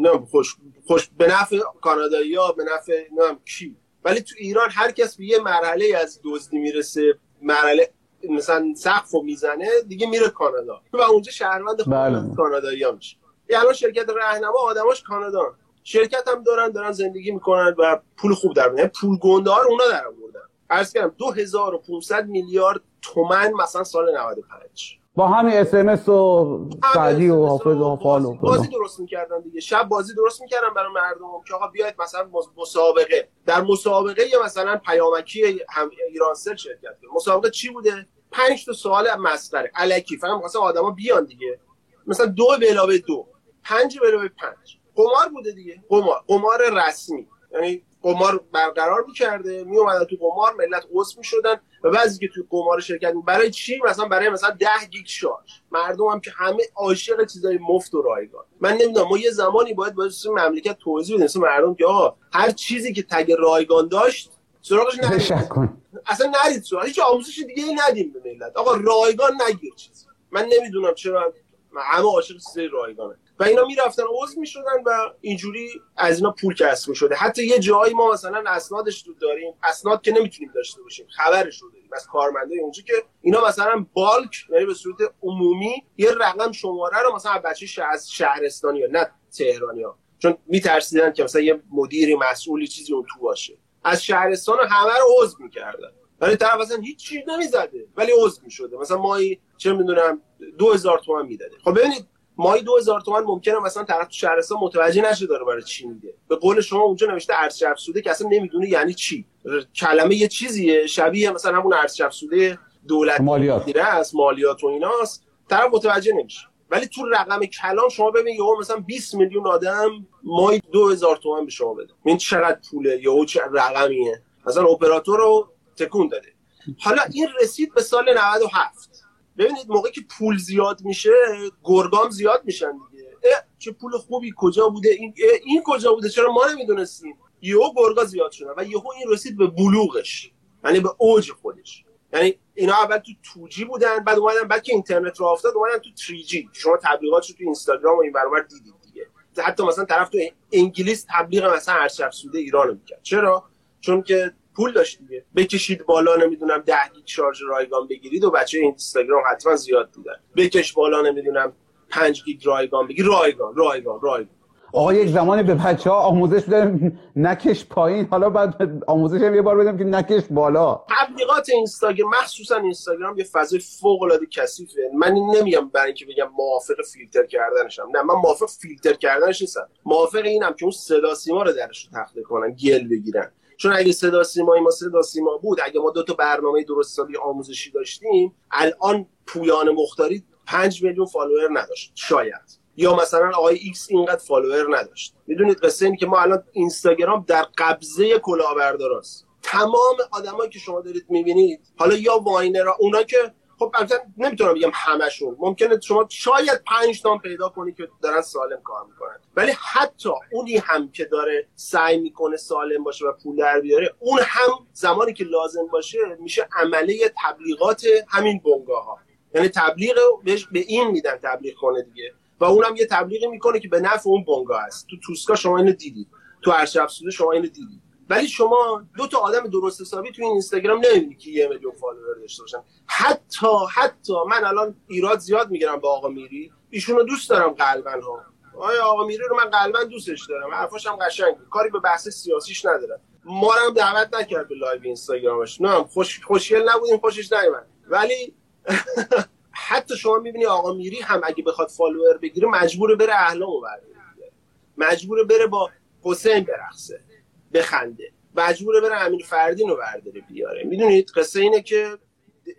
نه خوش خوش به نفع کانادایی‌ها، به نفع نمی‌دونم کی، ولی تو ایران هر کس به یه مرحله از دزدی میرسه، مرحله مثلا سقفو میزنه دیگه، میره کانادا و اونجا شهروند خود کانادایی‌ها میشه. یعنی الان شرکت راهنما آدماش کانادان، شرکت هم دارن دارن زندگی میکنن و پول خوب در میارن. پول گنده‌ها رو اونا در آوردن. عرض کردم دو هزار و پانصد میلیارد تومان مثلا سال نود و پنج با همین اس ام اس و سعدی و حافظ و فالو بازی درست می‌کردن دیگه. شب بازی درست می‌کردن برای مردم که آقا بیاید مثلا مسابقه، در مسابقه مثلا پیامکی هم ایرانسل شرکت کنه. مسابقه چی بوده؟ پنج تا سوال مسخره الکی، فقط واسه آدما بیان دیگه. مثلا دو به علاوه دو، پنج به علاوه پنج، قمار بوده دیگه. قمار قمار رسمی، یعنی قمار برقرار می‌کرده، میومدن تو قمار، ملت عصب می‌شدن و بعضی که توی قمار شرکت می‌کنن برای چی؟ مثلا برای مثلا ده گیگ شارژ. مردم هم که همه عاشق چیزای مفت و رایگان. من نمی‌دونم ما یه زمانی باید باید توی مملکت توضیح بدیم مردم که آقا هر چیزی که تگ رایگان داشت سراغش نرید، اصلا نرید سراغش، هیچ آموزش دیگه‌ای ندیم به ملت. آقا رایگان نگیر چیزی. من نمی‌دونم چرا همه عاشق چیزای رایگانه و اینا میرفتن عضو میشدن و اینجوری از اینا پول کسب میشده. حتی یه جایی ما مثلا اسنادش رو داریم، اسناد که نمیتونیم داشته باشیم، خبرش رو داریم از کارمندای اونجا که اینا مثلا بالک، یعنی به صورت عمومی یه رقم شماره رو مثلا بچه شه... از شهرستانیا، نه تهرانیا، چون میترسیدن که مثلا یه مدیر مسئولی چیزی اون تو باشه، از شهرستان همه رو عضو میکردن. ولی طرف اصلا هیچ چیز نمیزده ولی عضو میشده. مثلا مایی چه میدونم دو هزار تومان میداده. خب ببینید مایی دو هزار تومان ممکنه مثلا طرف تو شهرستان متوجه نشه داره برای چی میده. به قول شما اونجا نوشته ارزش افزوده که اصلا نمیدونه یعنی چی. کلمه یه چیزیه شبیه مثلا همون ارزش افزوده دولت مالیات است، مالیات و ایناست، طرف متوجه نمیشه. ولی تو رقم کلام شما ببین یهو مثلا بیست میلیون آدم مایی دو هزار تومان به شما بده. این چقدر پوله یهو، چه رقمیه. مثلا اپراتور رو تکون داده. حالا این رسید به سال نود و هفت. ببینید موقعی که پول زیاد میشه گرگام زیاد میشن دیگه. چه پول خوبی کجا بوده، این این کجا بوده، چرا ما نمیدونستیم. یهو گرگا زیاد شدن و یهو این رسید به بلوغش، یعنی به اوج خودش. یعنی اینا اول تو توجی بودن، بعد اومدن، بعد که اینترنت راه افتاد اومدن تو تریجی. شما تبلیغاتشو تو اینستاگرام و این برابر دیدید دیگه. حتی مثلا طرف تو انگلیس تبلیغ مثلا ارزش افزوده ایرانو میکرد. چرا؟ چون که پول داشت دیگه. بکشید بالا نمیدونم ده گیگ شارژ رایگان بگیرید و بچه اینستاگرام حتما زیاد دیدن. بکش بالا نمیدونم پنج گیگ رایگان بگیر، رایگان رایگان رایگان. آقا یک زمانی به بچه‌ها آموزش بدم نکش پایین، حالا بعد آموزش هم یه بار بدم که نکش بالا. تبلیغات اینستاگرام، مخصوصا اینستاگرام، یه فضای فوق‌العاده کثیفه. من نمیگم برای اینکه بگم موافق فیلتر کردنشم، نه من موافق فیلتر کردنش نیستم. موافق اینم که اون صدا سیما رو درش تخلیه کنن، گل بگیرن. چون اگه صدا سیمای ما صدا سیما بود، اگه ما دو تا برنامه درست حسابی آموزشی داشتیم، الان پویان مختاری پنج میلیون فالوور نداشت شاید. یا مثلا آقای ایکس اینقدر فالوور نداشت. میدونید قصه اینه که ما الان اینستاگرام در قبضه کلاهبرداراست. تمام آدمایی که شما دارید میبینید، حالا یا واینرها، اونا که خب مثلا نمیتونم بگم همشون، ممکنه شما شاید پنج تا پیدا کنی که دارن سالم کار میکنن، ولی حتی اونی هم که داره سعی میکنه سالم باشه و پول در بیاره، اون هم زمانی که لازم باشه میشه عمله تبلیغات همین بنگاه‌ها. یعنی تبلیغ بهش به این میدن تبلیغ کنه دیگه، و اونم یه تبلیغی میکنه که به نفع اون بنگاه است. تو توسکا شما اینو دیدید، تو ارشبسوده شما اینو دیدید. ولی شما دو تا آدم درست حسابی تو این اینستاگرام نمیبینی که یه میلیون فالوور داشته باشن. حتی حتی من الان ایراد زیاد میگیرم با آقا میری، ایشونو دوست دارم قلباً ها. آیا آقا میری رو من قلباً دوستش دارم، حرفاش هم قشنگه، کاری به بحث سیاسیش ندارم. ما رو هم دعوت نکرد به لایو اینستاگرامش، نه خوش خوشگل نبودیم، خوشش نیومد. ولی حتی شما میبینی آقا میری هم اگه بخواد فالوور بگیره مجبوره بره اهلامو بره، مجبوره بره با حسین برقصه بخنده، مجبوره بره امین فردین رو برداره بیاره. میدونید قصه اینه که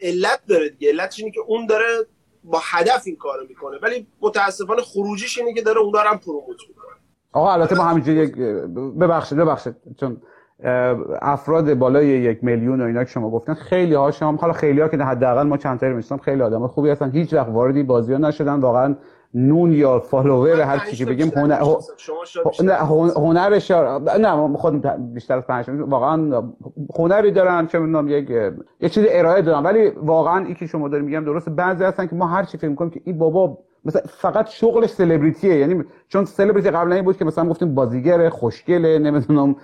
علت داره دیگه، علتش اینه که اون داره با هدف این کارو میکنه، ولی متاسفانه خروجیش اینه که داره اونا رو هم پروموت میکنه. آقا البته ما همینجوری ببخشید ببخشید چون افراد بالای یک میلیون و اینا که شما گفتن خیلی هاشم، حالا خیلی‌ها که حداقل ما چند تایی میشنم، خیلی آدم خوبی هستن، هیچ وقت واردی بازی‌ها نشدن، واقعا نون یا فالوور هر چیزی بگیم هنر هنرش نه خود بیشتر از پنج واقعا هنری دارن، چه می‌دونم یک یه چیزی ارائه دارن. ولی واقعا این که شما دارین میگم درست، بعضی هستن که ما هر چی فکر می‌کنیم که این بابا مثلا فقط شغلش سلبریتیه، یعنی چون سلبریتی قبلا این بود که مثلا گفتیم بازیگر خوشگله نمی‌دونم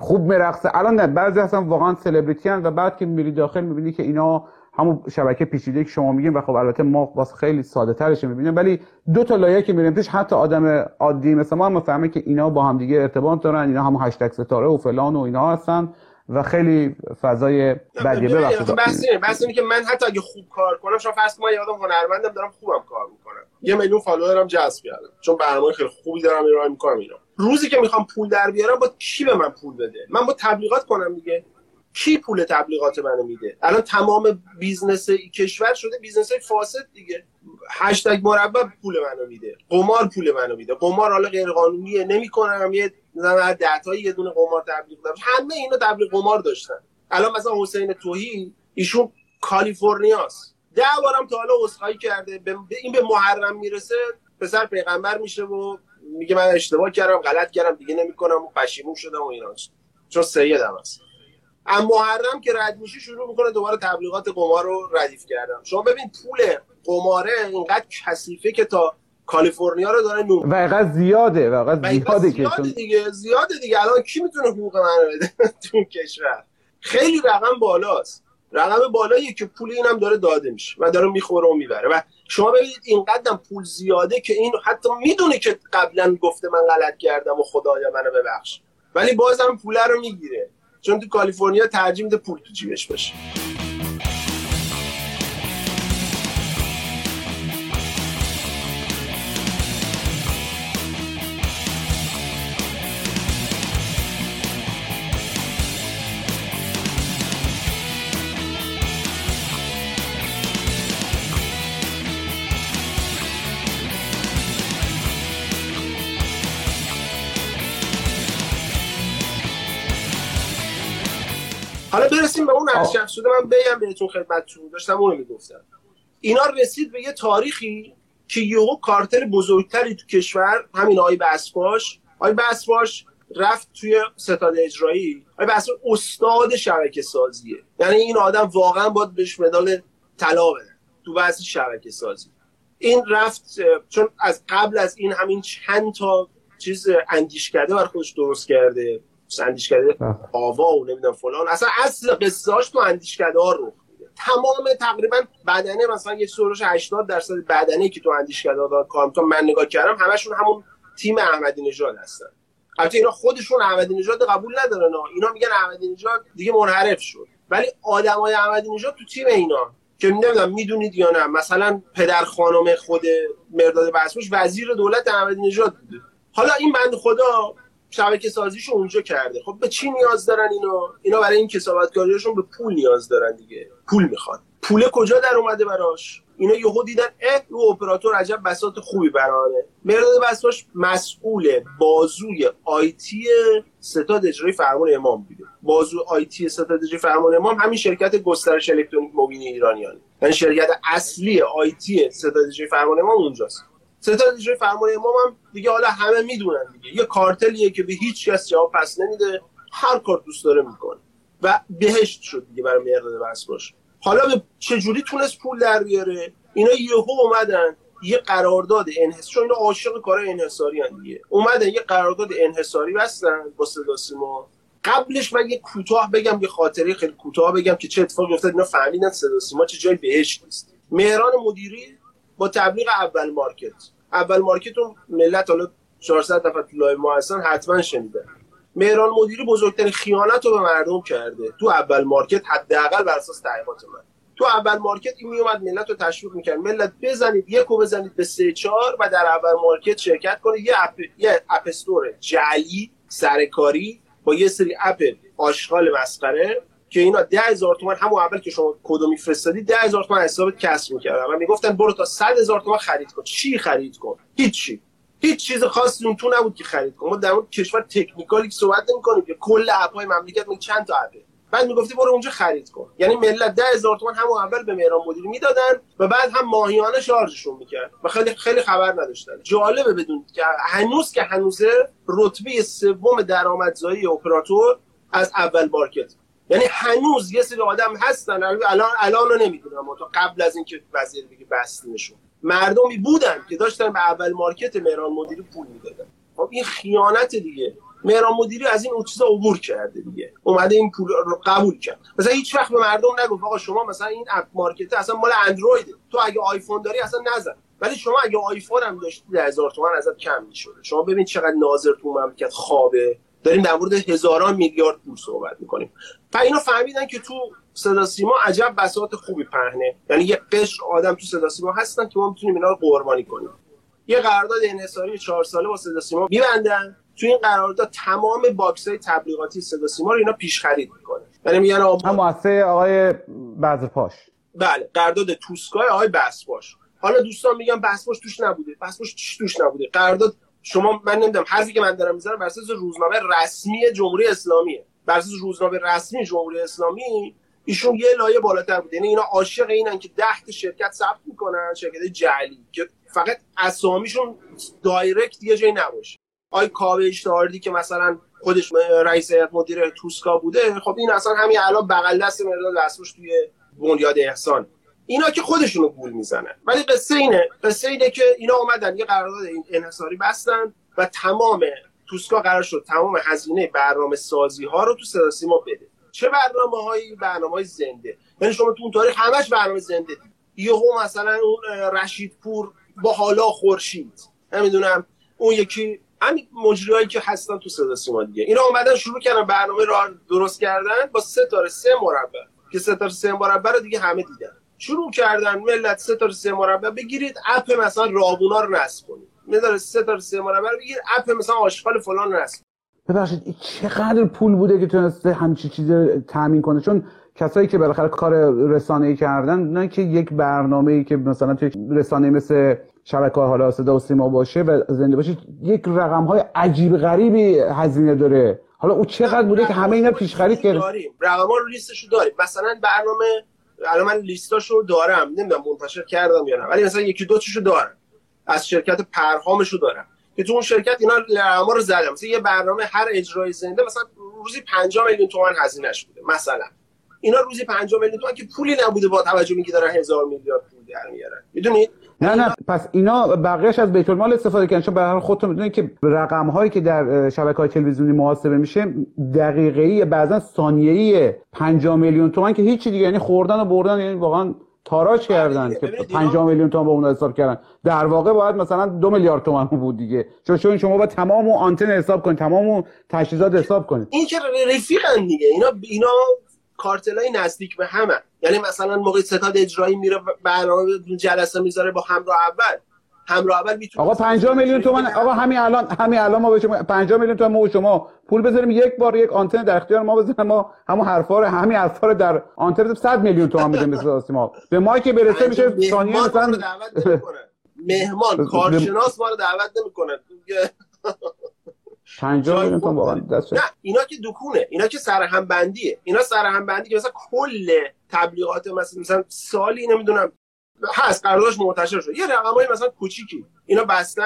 خوب میرقصه، الان نه، بعضی هستن واقعا سلبریتی ان و بعد که میری داخل می‌بینی که اینا همون شبکه پیچیده که شما میگیم و خب البته ما واسه خیلی ساده ترش میبینیم، ولی دو تا لایه که میریم توش حتی آدم عادی مثل ما هم فهمه که اینا با هم دیگه ارتباط دارن، اینا همون هشتگ ستاره و فلان و اینا هستن و خیلی فضای بدیه. ببخشید بس اینه بس اینه که من حتی اگه خوب کار کنم، شما فرض کنید یه آدم هنرمندم دارم خوبم کار میکنم، یه میلیون فالوورم جذب کردم چون برنامه خیلی خوبی دارم ارائه میکنم، اینا روزی که میخوام پول در بیارم با کی به من پول بده؟ من با تبلیغات کنم دیگه. کی پول تبلیغات منو میده؟ الان تمام بیزنس کشور شده بیزنس فاسد دیگه. هشتگ مربع پول منو میده، قمار پول منو میده، قمار حالا غیر قانونیه نمیکنم، یه مثلا ده تا یه دونه قمار تبلیغ داشت، همه اینا تبلیغ قمار داشتن. الان مثلا حسین توحی، ایشون کالیفرنیاست، ده بارم تا حالا اسخایی کرده، به این به محرم میرسه پسر پیغمبر میشه و میگه من اشتباه کردم، غلط کردم، دیگه نمیکنم و پشیمون شدم و اینا، چون سیدم هست. اما محرم که رد میشه شروع میکنه دوباره تبلیغات قمار رو ردیف کردم. شما ببین پول قماره اینقدر کثیفه که تا کالیفرنیا رو داره نوم و اینقدر زیاده و اینقدر زیاده, زیاده که دیگه زیاده دیگه. الان کی میتونه حقوق منو بده تو این کشور؟ خیلی رقم بالاست، رقم بالاییه که پول اینم داره داده میشه و داره میخوره و میبره. و شما ببینید اینقدرم پول زیاده که این حتی میدونه که قبلا گفته من غلط کردم و خدایا منو ببخش، ولی بازم پول رو میگیره چون تو کالیفرنیا ترجیح میده پول تو جیبش باشه. حالا برسیم به اون ارشف شده. من بگم بهتون خدمتتون داشتم اونو میگفتم، اینا رسید به یه تاریخی که یهو کارتل بزرگتری تو کشور، همین آقای بسواش آقای بسواش رفت توی ستاد اجرایی. آقای بسواش استاد شبکه سازیه، یعنی این آدم واقعا باید بهش مدال طلا بدن تو بحث شبکه سازی. این رفت چون از قبل از این همین چند تا چیز اندیشکده برای خودش درست کرده، اندیشکده آوا و نمیدونم فلان، اصلا اصل قصه‌اش تو اندیشکده ها رو میده. تمام تقریبا بدنه مثلا یه سروش هشتاد درصد بدنه که تو اندیشکده ها کار میکنه، من نگاه کردم همشون همون تیم احمدی نژاد هستن. البته اینا خودشون احمدی نژاد قبول ندارن، اینا میگن احمدی نژاد دیگه منحرف شد، ولی آدمای احمدی نژاد تو تیم اینا که نمیدونم میدونید یا نه، مثلا پدر خانم خود مرداد بسوش وزیر دولت احمدی نژاد بود. حالا این بنده خدا شبکه سازیشو اونجا کرده، خب به چی نیاز دارن اینا؟ اینا برای این کسابت کاریاشون به پول نیاز دارن دیگه، پول میخوان. پول کجا در اومده براش؟ اینا یهو دیدن اه رو اپراتور عجب بساط خوبی برانه. مرداد بساش مسئول بازوی آیتی ستاد اجرایی فرمان امام بوده. بازوی آیتی ستاد اجرایی فرمان امام همین شرکت گسترش الکترونیک مبین ایرانیانه. یعنی شرکت اصلی آیتی ستاد اجرایی فرمان امام اونجاست. ستاد اجرایی فرمان امام هم دیگه حالا همه میدونن دیگه. یه کارتلیه که به هیچ کس جواب پس نمیده، هر کار دوست داره میکنه. و بهشت شد دیگه برای مرداد بساش. حالا چجوری تونست پول در بیاره؟ اینا یهو اومدن یه قرارداد انحصاری، چون اینا عاشق کارهای انحصاری ان دیگه، اومدن یه قرارداد انحصاری بستن با صدا سیما. قبلش من یه کوتاه بگم، یه خاطره خیلی کوتاه بگم که چه اتفاقی افتاد. اینا فهمیدن صدا سیما چه جای بهشت نیست. مهران مدیری با تبلیغ اول مارکت، اول مارکت رو ملت حالا چهارصد نفر تو لایو ما هستن حتما شنیدن. مهران مدیری بزرگترین خیانت رو به مردم کرده تو اول مارکت، حداقل بر اساس تعریفات من. تو اول مارکت این میومد ملت رو تشویق میکرد، ملت بزنید یکو بزنید به سه چهار و در اول مارکت شرکت کنه. یه اپ، یه اپ استور جعلی سرکاری با یه سری اپ آشغال مسخره که اینا ده هزار تومان، همون اول که شما کدو میفرستادی ده هزار تومان حسابت کسب میکردن و میگفتن برو تا صد هزار تومان خرید کن. چی خرید کن؟ هیچی. هیچ چیز خاصی اون تو نبود که خرید کنم. ما در اون کشور تکنیکالی که صحبت نمی‌کنیم که کل اپ‌های مملکت من چند تا اپه، بعد میگفتی برو اونجا خرید کن. یعنی ملت ده هزار تومان همون اول به مهران مدیری میدادن و بعد هم ماهیانه شارژشون میکرد و خیلی خیلی خبر نداشتن. جالبه بدونید که هنوز که هنوزه رتبه سوم درآمدزایی اپراتور از اول مارکت. یعنی هنوز یه سری آدم هستن، الان الان نمیدونم، تا قبل از اینکه وزیر بگه بسیمشون مردمی بودن که داشتن به اول مارکت مهران مدیری پول میدادن. خب این خیانت دیگه. مهران مدیری از این اون چیزا عبور کرده دیگه، اومده این پول رو قبول کرد. مثلا هیچ وقت به مردم نگفت آقا شما مثلا این اپ مارکت اصلا مال اندرویده، تو اگه آیفون داری اصلا نزن. ولی شما اگه آیفون هم داشتی ده هزار تومان ازت کم میشد. شما ببین چقدر ناظر تو مملکت خوابه، داریم در مورد هزاران میلیارد پول صحبت میکنیم. پس اینا فهمیدن که تو صدا سیما عجب بساط خوبی پهنه، یعنی یه قشر آدم تو صدا سیما هستن که ما میتونیم اینا رو قربانی کنیم. یه قرارداد انحصاری چهار ساله با صدا سیما میبندن. تو این قرارداد تمام باکس‌های تبلیغاتی صدا سیما رو اینا پیش خرید میکنن. یعنی میگن آقا مؤسسه آقای بزپاش، بله، قرارداد توسکای آقای بزپاش. حالا دوستان میگن بزپاش توش نبوده، بزپاش چی توش نبوده؟ قرارداد شما، من نمیدونم، حرفی که من دارم میذارم بر اساس روزنامه رسمی جمهوری اسلامیه. بر اساس روزنامه رسمی جمهوری اسلامی ایشون یه لایه بالاتر بوده. یعنی اینا عاشق اینن که ده تا شرکت ثبت میکنن، شرکت جعلی که فقط اسامیشون دایرکت یه جایی نباشه. آی کاوه اشتهاردی که مثلا خودش رئیس هیئت مدیره توسکا بوده، خب این اصلا همین الان بغل دست مرداد بسوش توی بنیاد احسان. اینا که خودشونو گول میزنن. ولی قصه اینه، قصه اینه که اینا اومدن یه قرارداد انحصاری بستن و تمام توسکا قرار شد تمام هزینه برنامه سازی ها رو تو صدا سیما بده. چه برنامه‌هایی؟ برنامه‌های زنده. یعنی شما تو اون تاریخ همش برنامه زنده دید. یهو مثلا اون رشیدپور با حالا خورشید، نمیدونم اون یکی، همین مجریایی که هستن تو صدا سیما دیگه، اینا اومدن شروع کردن برنامه را درست کردن با سه تا سه مربع که سه تا سه مربع رو دیگه همه دیدن. شروع کردن ملت سه تا سه مربع بگیرید، اپ مثلا رابونا رو نصب کنید، میذاره سه تا سه مربع بگیر، اپ مثلا آشغال فلان رو نصب. ببخشید چقدر پول بوده که تونسته همچین چیزی رو تامین کنه؟ چون کسایی که بالاخره کار رسانه‌ای کردن، نه که یک برنامه‌ای که مثلا توی رسانه مثل شبکه حالا صدا و سیما باشه و زنده باشه، یک رقم‌های عجیب غریبی هزینه داره. حالا او چقدر بوده که همه اینا پیش خرید کردن؟ رقم‌ها رو لیستش رو داریم. مثلا برنامه الان من لیستاشو دارم، نمیدونم منتشر کردم یا نه، ولی مثلا یکی دو تاشو دارم از شرکت پرهامشو دارم که تو اون شرکت اینا رقما رو زدم. مثلا یه برنامه هر اجرای زنده مثلا روزی پنج میلیون تومان هزینه‌اش بوده. مثلا اینا روزی پنج میلیون تومان که پولی نبوده، با توجه میگی دارن هزار میلیارد پول در میارن، میدونید؟ نه نه، پس اینا بقیه‌اش از بیت المال استفاده کردن. چون به هر خودتون میدونید که رقم‌هایی که در شبکه‌های تلویزیونی محاسبه میشه دقیقه‌ای، بعضا ثانیه‌ای. پنج میلیون تومان که هیچ چیز دیگه، یعنی خوردن و بردن، یعنی واقعا تاراج کردن که پنج میلیون تومان با اون حساب کردن. در واقع باید مثلا دو میلیارد تومان بود دیگه. چون شما باید تمام اون آنتن حساب کنید، تمام اون تجهیزات حساب کنید. این که رفیقن دیگه، اینا اینا کارتلای نزدیک به همن. یعنی مثلا موقع ستاد اجرایی میره برنامه جلسه میذاره با همراه اول، همراه اول میتونه آقا پنجاه میلیون تومان آقا همین الان همین الان ما به شما پنجاه میلیون تومان ما شما پول بذاریم یک بار یک آنتن در اختیار ما بذاریم، ما همون حرفا رو همین حرفا رو در آنتن صد میلیون تومان میدیم به اساس ما به ما که برسه میشه ثانیه مثلا دعوت نمیکنه مهمان کارشناس ما رو دعوت نمیکنه پنجاه میلیون تومان واقعا دست نه اینا که دکونه، اینا که سرهم بندیه، اینا سرهم بندی که مثلا کل تبلیغات مثلا مثلا سالی نمیدونم هست قراردادش منتشر شد یه رقمای مثلا کوچیکی اینا بستن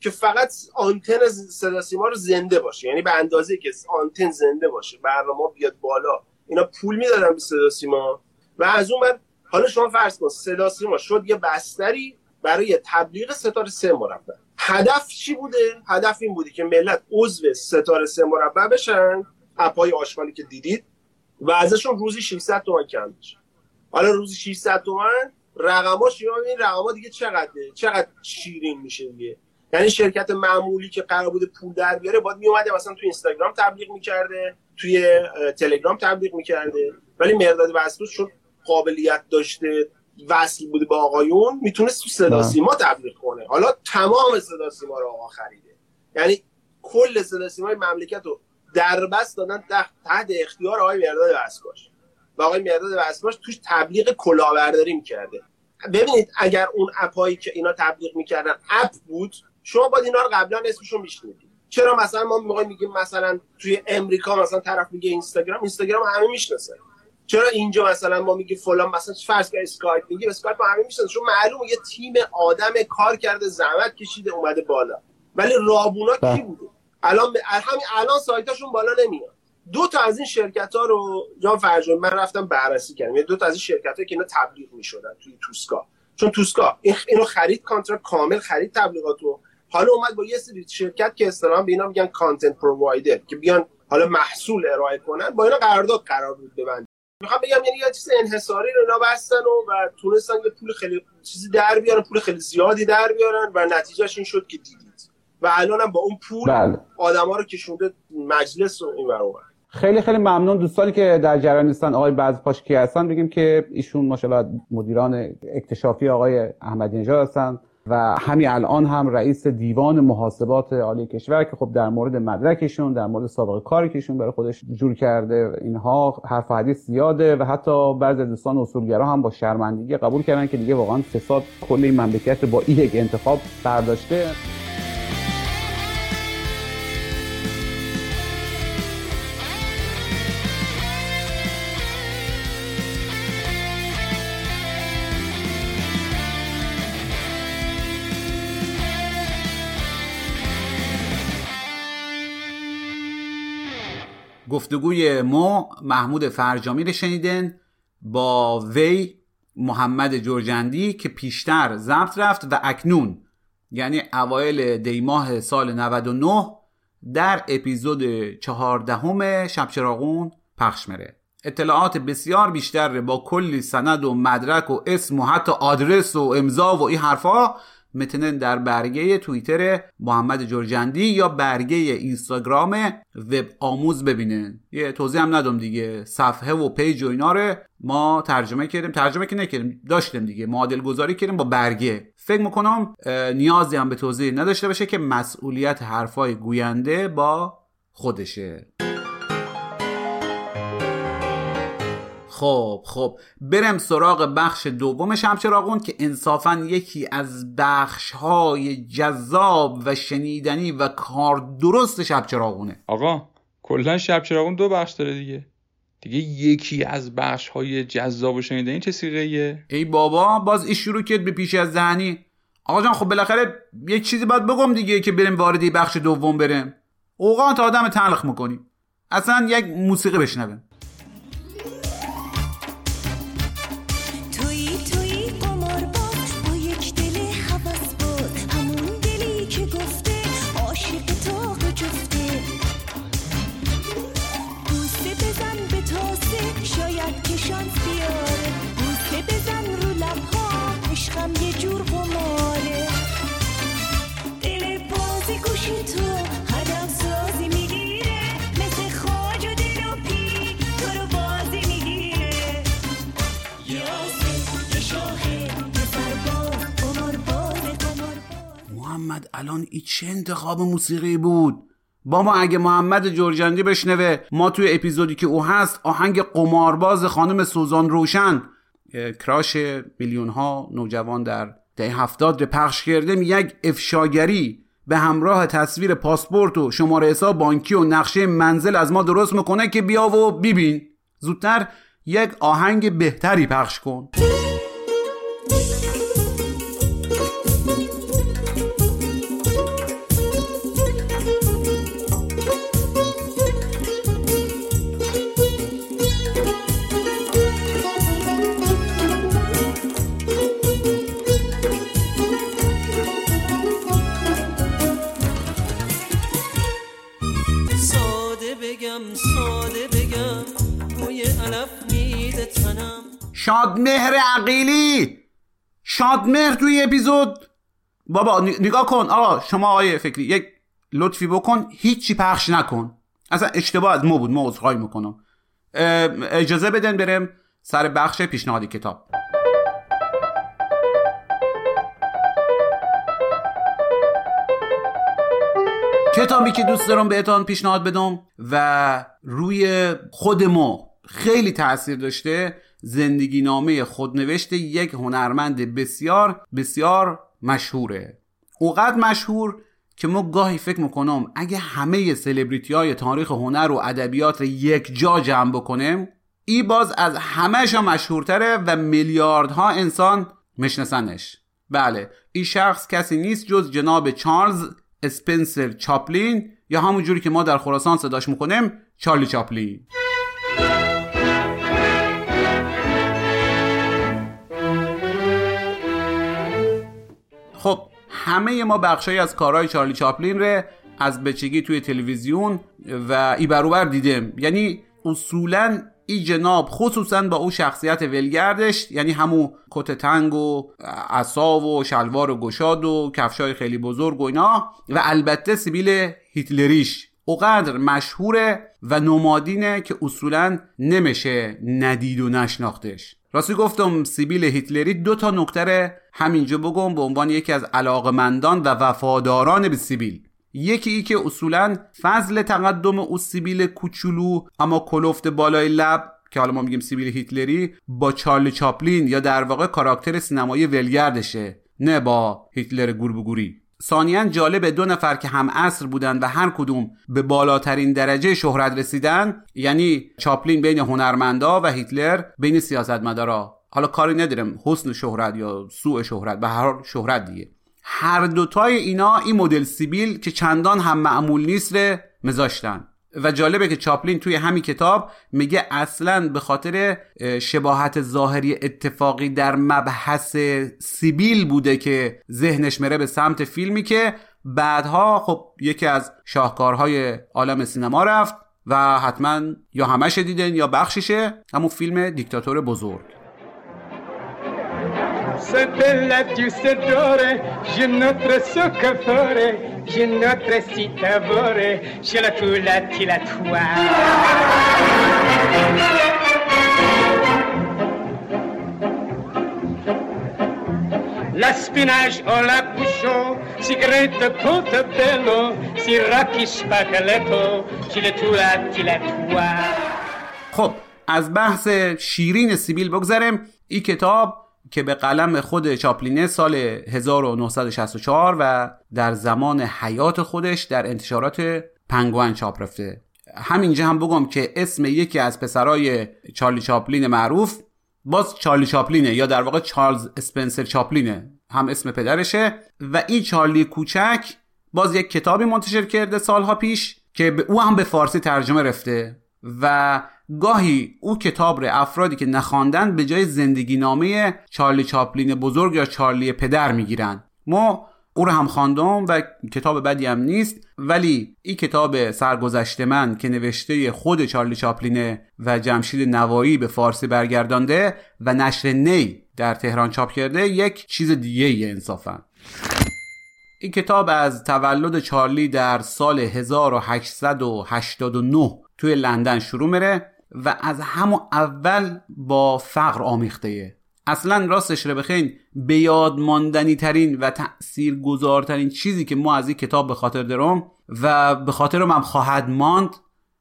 که فقط آنتن صدا سیما رو زنده باشه، یعنی به اندازه‌ای که آنتن زنده باشه برنامه بیاد بالا اینا پول میدادن به صدا سیما و از اون بعد حالا شما فرض کن صدا سیما شد یه بستری برای تبلیغ ستاره سه مربع. هدف چی بوده؟ هدف این بوده که ملت عضو ستاره سه مربع بشن، اپای آشغالی که دیدید و ازشون روزی ششصد تومان کم بشه. حالا روزی ششصد تومان رقماش این رقما دیگه چقدره؟ چقدر شیرین میشه دیگه. یعنی شرکت معمولی که قرار بوده پول در بیاره باید میومده مثلا توی اینستاگرام تبلیغ میکرده، توی تلگرام تبلیغ میکرده، ولی مرداد وسوس شد قابلیت داشته وصل بوده با آقایون میتونست تو صدا سیما تبلیغ کنه. حالا تمام صدا سیما رو آقا خریده، یعنی کل صدا سیمای مملکت رو دربست دادن تحت اختیار آقای مرداد وسوس و آقای مرداد وسوس توش تبلیغ کلاهبرداری میکرده. ببینید اگر اون اپایی که اینا تبلیغ میکردن اپ بود شما باید اینا رو قبلا اسمشو میشنیدید. چرا مثلا ما میگیم میگیم مثلا توی امریکا مثلا طرف میگه اینستاگرام، اینستاگرام همه میشناسن. چرا اینجا مثلا ما میگیم فلان مثلا فرض کن اسکایپ میگیم، اسکایپ ما همه میشناسن چون معلومه یه تیم آدم کار کرده زحمت کشیده اومده بالا. ولی رابونا ده. کی بوده؟ الان همین الان سایتاشون بالا نمیاد. دو تا از این شرکت‌ها رو جان فرجامی من رفتم بررسی کردم، یعنی دو تا از این شرکت‌ها که اینا تبلیغ می‌شدن توی توسکا، چون توسکا اینو خرید کانترکت کامل خرید تبلیغاتو، حالا اومد با یه سری شرکت که اصطلاحاً به اینا میگن کانتنت پرووایدر که بیان حالا محصول ارائه کنن، با اینا قرارداد قرار بود ببندن. میخوام بگم یعنی یه چیز انحصاری رو اینا بستن و, و تونستن یه پول خیلی چیزی در بیارن، پول خیلی زیادی در بیارن و نتیجهش این شد که دیدید و الانم با اون پول بله. آدما رو کشونده مجلس رو اینور اون. خیلی خیلی ممنون دوستانی که در جریان هستن آقای بعضپاش کی هستن، بگیم که ایشون ماشاءالله مدیران اکتشافی آقای احمدی نژاد هستن و همین الان هم رئیس دیوان محاسبات عالی کشور که خب در مورد مدرکشون در مورد سابقه کارشون برای خودش جور کرده اینها حرف و حدیث زیاده و حتی بعضی دوستان اصولگرا هم با شرمندگی قبول کردن که دیگه واقعا فساد کل این مملکت با این انتخاب برداشته. گفتگوی ما محمود فرجامی رو شنیدن با وی محمد جرجندی که پیشتر ضبط رفت و اکنون یعنی اوایل دی ماه سال نود و نه در اپیزود چهاردهم شبچراغون پخش میشه. اطلاعات بسیار بیشتر با کلی سند و مدرک و اسم و حتی آدرس و امضا و این حرفا متن در برگه توییتر محمد جرجندی یا برگه اینستاگرام وب آموز ببینن. یه توضیح هم ندم دیگه، صفحه و پیج و اینا رو ما ترجمه کردیم، ترجمه که نکردیم داشتیم دیگه معادل گذاری کردیم با برگه. فکر میکنم نیازی هم به توضیح نداشته باشه که مسئولیت حرفای گوینده با خودشه. خب خب بریم سراغ بخش دوم شبچراغون که انصافاً یکی از بخش‌های جذاب و شنیدنی و کار درست شبچراغونه. آقا کلاً شبچراغون دو بخش داره دیگه. دیگه یکی از بخش‌های جذاب و شنیدنی چه صیغه‌ایه؟ ای بابا باز این شروع کرد به پیش از ذهنی. آقا جان خب بالاخره یه چیزی باید بگم دیگه که بریم وارد بخش دوم بریم. اوقات آدم تلخ می‌کنی. اصلاً یک موسیقی بشنویم. تو هدف سازی میگیره مثل خواجه دل و پیر محمد الان این چه انتخاب موسیقی بود؟ بابا اگه محمد جرجندی بشنوه ما توی اپیزودی که او هست آهنگ قمارباز خانم سوزان روشن کراش میلیون ها نوجوان در دهه هفتاد پخش کردیم، یک افشاگری به همراه تصویر پاسپورت و شماره حساب بانکی و نقشه منزل از ما درست میکنه که بیا و ببین زودتر یک آهنگ بهتری پخش کن. شادمهر عقیلی، شادمهر توی اپیزود. بابا نگاه کن آقا، شما آقای فکری یک لطفی بکن، هیچی پخش نکن، اصلا اشتباه از ما بود، ما عذرخواهی میکنم. اجازه بدن برم سر بخش پیشنهاد کتاب. کتابی که دوست دارم بهتان پیشنهاد بدم و روی خود ما خیلی تأثیر داشته، زندگی نامه خودنوشت یک هنرمند بسیار بسیار مشهوره. اوقات مشهور که ما گاهی فکر میکنم اگه همه سلبریتی های تاریخ هنر و ادبیات رو یک جا جمع بکنیم ای باز از همه‌شا مشهورتره و میلیاردها انسان میشناسنش. بله، این شخص کسی نیست جز جناب چارلز اسپنسر چاپلین، یا همون جوری که ما در خراسان صداش میکنیم چارلی چاپلین. خب همه ما بخشایی از کارهای چارلی چاپلین رو از بچگی توی تلویزیون و ای بروبر دیدم، یعنی اصولاً ای جناب خصوصاً با اون شخصیت ولگردش، یعنی همون کت تنگ و عصا و شلوار و گشاد و کفشای خیلی بزرگ و اینا، و البته سبیل هیتلریش اوقدر مشهوره و نمادینه که اصولاً نمیشه ندید و نشناختش. راستی گفتم سیبیل هیتلری، دو تا نکته همینجا بگم به عنوان یکی از علاقمندان و وفاداران به سیبیل. یکی ای که اصولاً فضل تقدم او سیبیل کوچولو اما کلفت بالای لب که حالا ما میگیم سیبیل هیتلری با چارلی چاپلین یا در واقع کاراکتر سینمایی ولگردشه، نه با هیتلر گوربوگوری. ثانیاً جالب دو نفر که هم عصر بودن و هر کدوم به بالاترین درجه شهرت رسیدن، یعنی چاپلین بین هنرمندا و هیتلر بین سیاستمدارا. حالا کاری ندارم حسن شهرت یا سوء شهرت، به هر شهرت دیگه، هر دوتای اینا این مدل سیبیل که چندان هم معمول نیست رو مزاشتن. و جالبه که چاپلین توی همین کتاب میگه اصلاً به خاطر شباهت ظاهری اتفاقی در مبحث سیبیل بوده که ذهنش میره به سمت فیلمی که بعدها خب یکی از شاهکارهای عالم سینما رفت و حتما یا همش دیدن یا بخشیشه، همون فیلم دیکتاتور بزرگ. Je notre si t'avore, je la coulette et la toi. L'aspinage en la bouchon, si grette portobello, si rakish pacaletto, je la coulette et la toi. خب از بحث شیرین سیبیل بگذرم. این کتاب که به قلم خود چاپلینه سال هزار و نهصد و شصت و چهار و در زمان حیات خودش در انتشارات پنگوئن چاپ رفته. همینجا هم بگم که اسم یکی از پسرای چارلی چاپلین معروف باز چارلی چاپلینه، یا در واقع چارلز اسپنسر چاپلینه، هم اسم پدرشه. و این چارلی کوچک باز یک کتابی منتشر کرده سالها پیش که به او هم به فارسی ترجمه رفته و گاهی او کتاب رو افرادی که نخواندن به جای زندگی نامه چارلی چاپلین بزرگ یا چارلی پدر میگیرن. ما او رو هم خواندم و کتاب بدی هم نیست، ولی این کتاب سرگذشت من که نوشته خود چارلی چاپلین و جمشید نوایی به فارسی برگردانده و نشر نی در تهران چاپ کرده یک چیز دیگه ای انصافا. این کتاب از تولد چارلی در سال هزار و هشتصد و هشتاد و نه توی لندن شروع میره و از همون اول با فقر آمیخته. اصلا راستش رو بخواین به یاد ماندنی ترین و تاثیرگذارترین چیزی که ما از این کتاب به خاطر دارم و به خاطرم هم خواهد ماند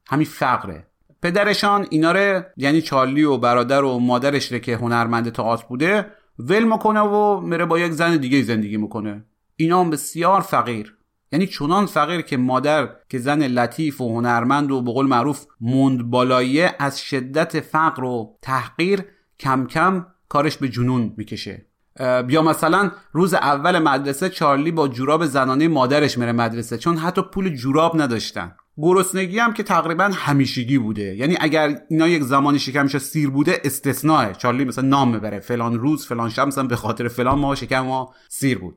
همین فقره. پدرشان اینا رو، یعنی چارلی و برادر و مادرش رو که هنرمند تئاتر بوده، ول میکنه و میره با یک زن دیگه زندگی میکنه. اینا هم بسیار فقیر، یعنی چنان فقیر که مادر که زن لطیف و هنرمند و به قول معروف موندبالاییه، از شدت فقر و تحقیر کم کم کارش به جنون میکشه. یا مثلا روز اول مدرسه چارلی با جوراب زنانه مادرش میره مدرسه، چون حتی پول جوراب نداشتن. گرسنگی هم که تقریبا همیشگی بوده، یعنی اگر اینا یک زمانی شکمش سیر بوده استثناءه، چارلی مثلا نام ببره فلان روز فلان شب مثلا به خاطر فلان ما شکم ما سیر بود.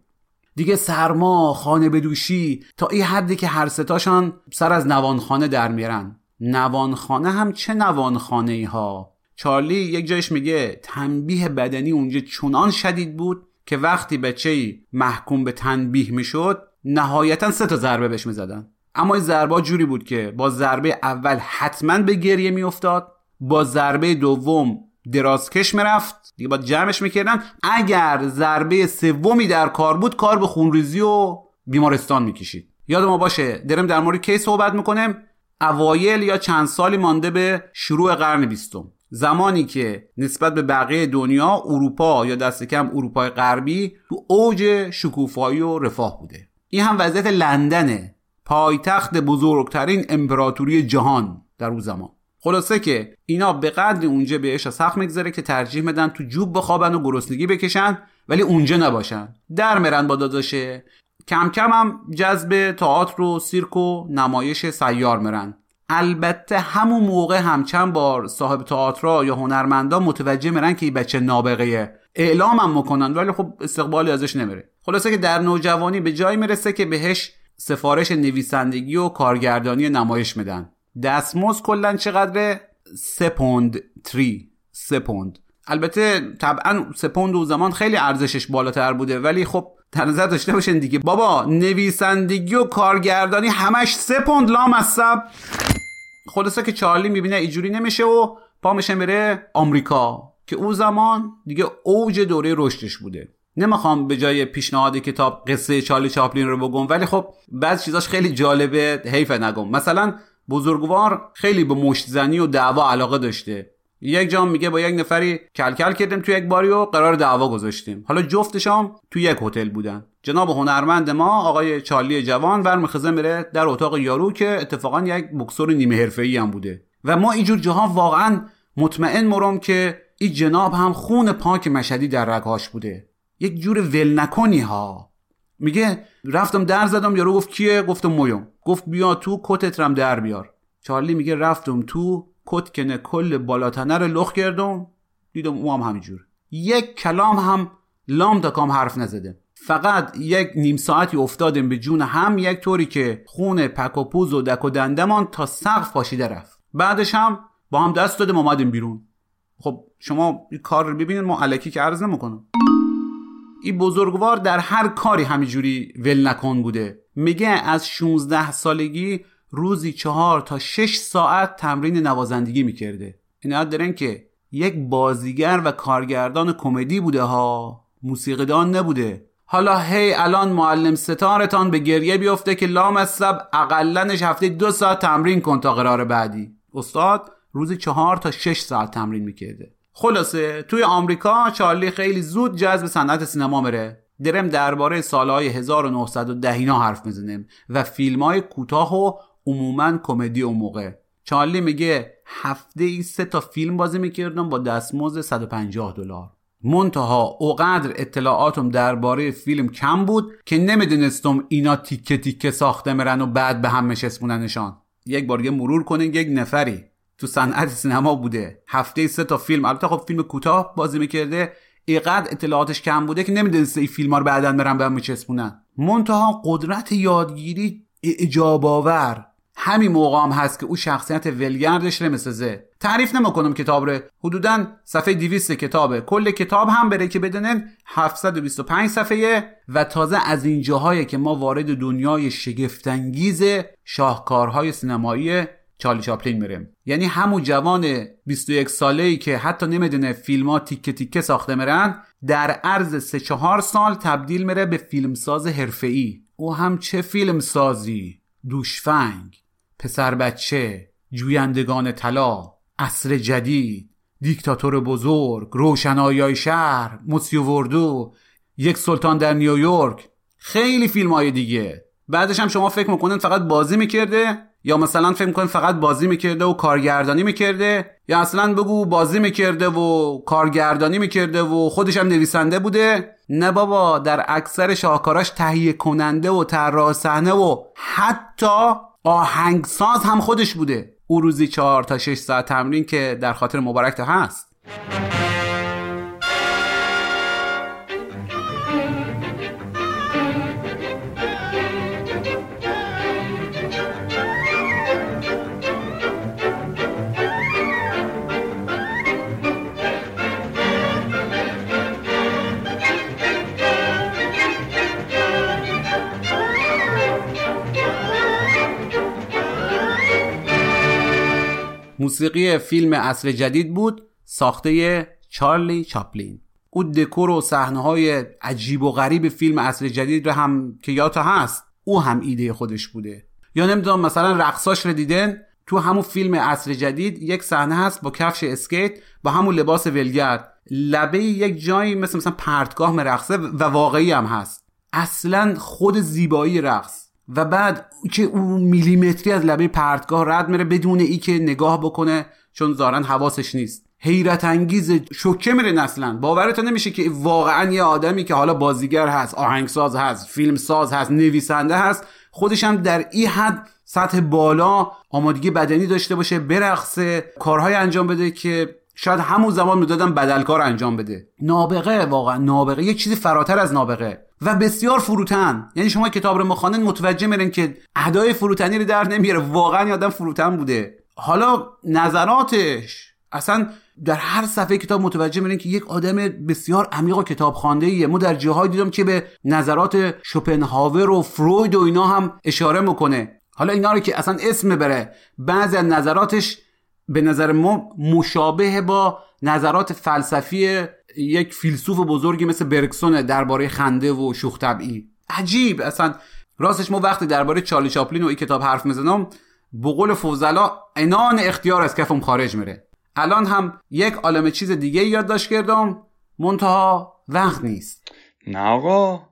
دیگه سرما، خانه بدوشی، تا این حدی که هر ستاشان سر از نوانخانه در میرن. نوانخانه هم چه نوانخانه ای ها. چارلی یک جایش میگه تنبیه بدنی اونجا چنان شدید بود که وقتی بچه‌ای محکوم به تنبیه میشد نهایتاً سه تا ضربه بهش میزدن. اما این ضربه جوری بود که با ضربه اول حتماً به گریه میافتاد، با ضربه دوم درازکش میرفت، دیگه با جمعش میکردن. اگر ضربه سومی در کار بود کار به خونریزی و بیمارستان میکشید. یاد ما باشه درم در مورد کی صحبت میکنم، اوایل یا چند سالی مانده به شروع قرن بیستم، زمانی که نسبت به بقیه دنیا اروپا یا دست کم اروپای غربی تو اوج شکوفایی و رفاه بوده. این هم وضعیت لندنه، پایتخت بزرگترین امپراتوری جهان در اون زمان. خلاصه که اینا به قدری اونجا بهش سخت میگذره که ترجیح میدن تو جوب بخوابن و گرسنگی بکشن، ولی اونجا نباشن، در میرن با داداشه. کم کم هم جذب تئاتر و سیرک و نمایش سیار میرن. البته همون موقع هم چند بار صاحب تئاترها یا هنرمندا متوجه میرن که این بچه نابغه‌ایه، اعلام هم میکنن، ولی خب استقبالی ازش نمیره. خلاصه که در نوجوانی به جای میرسه که بهش سفارش نویسندگی و کارگردانی نمایش میدن. دستمزد کلا چقدره؟ سه پوند سه پوند. البته طبعا سه پوند اون زمان خیلی ارزشش بالاتر بوده، ولی خب در نظر داشته باشین دیگه بابا نویسندگی و کارگردانی همش سه پوند لامصب. خلاصه که چارلی میبینه اینجوری نمیشه و پا میشه میره آمریکا که اون زمان دیگه اوج دوره رشدش بوده. نمیخوام به جای پیشنهاد کتاب قصه چارلی چاپلین رو بگم، ولی خب بعضی چیزاش خیلی جالبه، حیف نگم. مثلا بزرگوار خیلی به مشت زنی و دعوا علاقه داشته. یک جام میگه با یک نفری کلکل کردیم تو یک باری و قرار دعوا گذاشتیم. حالا جفتش هم تو یک هتل بودن. جناب هنرمند ما آقای چارلی جوان برمیخزه میره در اتاق یارو که اتفاقا یک بوکسور نیمه حرفه‌ای هم بوده. و ما اینجور جاها واقعا مطمئن مرم که این جناب هم خون پاک مشهدی در رگهاش بوده. یک جور ول نکنی ها. میگه رفتم در زدم، یارو گفت کیه؟ گفتم مویم. گفت بیا تو کتت رم در بیار. چارلی میگه رفتم تو کت کنه کل بالاتنه رو لخ کردم، دیدم او هم همینجور، یک کلام هم لام تا کام حرف نزده. فقط یک نیم ساعتی افتادیم به جون هم، یک طوری که خون پک و پوز و دک و دندمان تا سقف پاشیده رفت. بعدش هم با هم دست دادیم اومدیم بیرون. خب شما این کار رو ببینید، ما الکی که عرض نمیکنم. این بزرگوار در هر کاری همینجوری ول نکن بوده. میگه از شانزده سالگی روزی چهار تا شش ساعت تمرین نوازندگی میکرده. این حد دارن که یک بازیگر و کارگردان کمدی بوده ها، موسیقیدان نبوده. حالا هی الان معلم ستارتان به گریه بیفته که لامصب اقلنش هفته دو ساعت تمرین کن تا قرار بعدی. استاد روزی چهار تا شش ساعت تمرین میکرده. خلاصه توی آمریکا چارلی خیلی زود جذب صنعت سینما میره. درم درباره سالهای هزار و نهصد و ده اینا حرف میزنیم و فیلم‌های کوتاه و عموماً کمدی. اون موقع چارلی میگه هفته ای سه تا فیلم بازی میکردم با دستمزد صد و پنجاه دلار. منتها اوقدر اطلاعاتم درباره فیلم کم بود که نمیدونستم اینا تیکه تیکه ساخته میرن و بعد به هم میچسبوننشان. یک بار دیگه مرور کنین، یک نفری تو صنعت سینما بوده، هفته ای سه تا فیلم، البته خب فیلم کوتاه بازی میکرده، اینقدر اطلاعاتش کم بوده که نمیدونسته این فیلم‌ها رو بعداً برن به هم میچسبونن. منتها قدرت یادگیری اعجاب‌آور. همین موقع هم هست که او شخصیت ولگردش رو میسازه. تعریف نمیکنم کتاب رو، حدوداً صفحه دویست کتابه. کل کتاب هم بره که بدونن هفتصد و بیست و پنج صفحه و تازه از این جاهایی که ما وارد دنیای شگفت‌انگیز شاهکارهای سینمایی چارلی چاپلین میریم. یعنی همون جوان بیست و یک ساله‌ای که حتی نمیدونه فیلم‌ها تیکه تیکه ساخته میرن، در عرض سه چهار سال تبدیل میره به فیلمساز حرفه‌ای. او هم چه فیلمسازی! دوشفنگ، پسر بچه، جویندگان طلا، عصر جدید، دیکتاتور بزرگ، روشنایی‌های شهر، موسیو وردو، یک سلطان در نیویورک، خیلی فیلم‌های دیگه. بعدش هم شما فکر میکنین فقط بازی میکرده، یا مثلا فکر میکنین فقط بازی میکرده و کارگردانی میکرده، یا اصلا بگو بازی میکرده و کارگردانی میکرده و خودش هم نویسنده بوده. نه بابا، در اکثر شاهکاراش تهیه کننده و طراح صحنه و حتی آهنگساز هم خودش بوده. او روزی چهار تا شش ساعت تمرین که در خاطر مبارک تا هست. موسیقی فیلم عصر جدید بود، ساخته چارلی چاپلین. او دکور و صحنه‌های عجیب و غریب فیلم عصر جدید رو هم که یادت هست، او هم ایده خودش بوده. یا نمیدونم مثلا رقصاش رو دیدن، تو همون فیلم عصر جدید یک صحنه هست با کفش اسکیت، با همون لباس ولگرد، لبه یک جایی مثل مثلا پرتگاه مرقصه و واقعی هم هست. اصلا خود زیبایی رقص. و بعد که اون میلیمتری از لبه پرتگاه رد میره بدون ای که نگاه بکنه، چون ظاهرا حواسش نیست. حیرت انگیز، شوکه میره نسلن. باورت نمیشه که واقعا یه آدمی که حالا بازیگر هست، آهنگساز هست، فیلمساز هست، نویسنده هست، خودش هم در این حد سطح بالا آمادگی بدنی داشته باشه، برقصه، کارهای انجام بده که شاید همون زمان میدادن بدلکار انجام بده. نابغه، واقعا نابغه، یه چیزی فراتر از نابغه و بسیار فروتن. یعنی شما کتاب رو مخانن متوجه میرین که ادای فروتنی رو در نمیاره. واقعا یادم فروتن بوده. حالا نظراتش اصلا در هر صفحه کتاب متوجه میرین که یک آدم بسیار عمیق و کتاب خوانده ایه. ما در جاهای دیدم که به نظرات شپنهاور و فروید و اینا هم اشاره میکنه. حالا اینا رو که اصلا اسم بره، بعضی از نظراتش به نظر ما مشابه با نظرات فلسفی یک فیلسوف بزرگی مثل برگسون درباره خنده و شوخ طبعی. عجیب. اصلا راستش ما وقتی درباره چارلی چاپلین و این کتاب حرف میزنم، به قول فوزلا عنان اختیار از کفم خارج میره. الان هم یک عالمه چیز دیگه یادداشت کردم، منتها وقت نیست. نه آقا،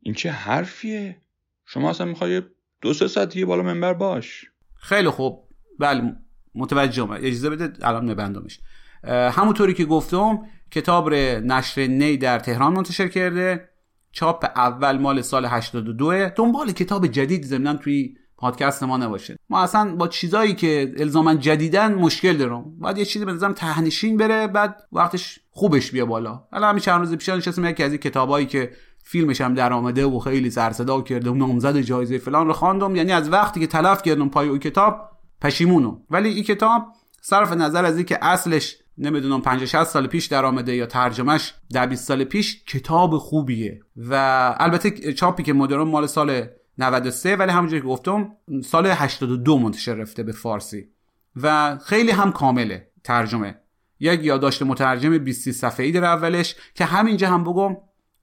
این چه حرفیه؟ شما اصلا میخوای دو سه ساعت دیگه بالا منبر باش؟ خیلی خوب، بله متوجهم. اجازه بده الان نبندمش. همونطوری که گفتم، کتاب رو نشر نی در تهران منتشر کرده. چاپ اول مال سال هشتاد و دو. دنبال کتاب جدید زمیناً توی پادکست ما نباشه. ما اصلا با چیزایی که الزاماً جدیدن مشکل دارم. باید یه چیزی به نظرم تهنشین بره، بعد وقتش خوبش بیا بالا. الان همین چند روز پیش نشستم یکی از این کتابایی که فیلمش هم در آمده و خیلی سر صدا کرده و نامزد جایزه فلان رو خواندم. یعنی از وقتی که تلف کردم پای اون کتاب پشیمونم. ولی این کتاب صرف نظر از اینکه اصلش نمیدونم پنجاه شصت سال پیش در آمده یا ترجمهش در بیست سال پیش، کتاب خوبیه. و البته چاپی که مدرن مال سال نود و سه، ولی همونجوری که گفتم سال هشتاد و دو منتشر رفته به فارسی و خیلی هم کامله. ترجمه یک یادداشت مترجم بیست سی صفحه‌ای در اولش که همینجا هم بگم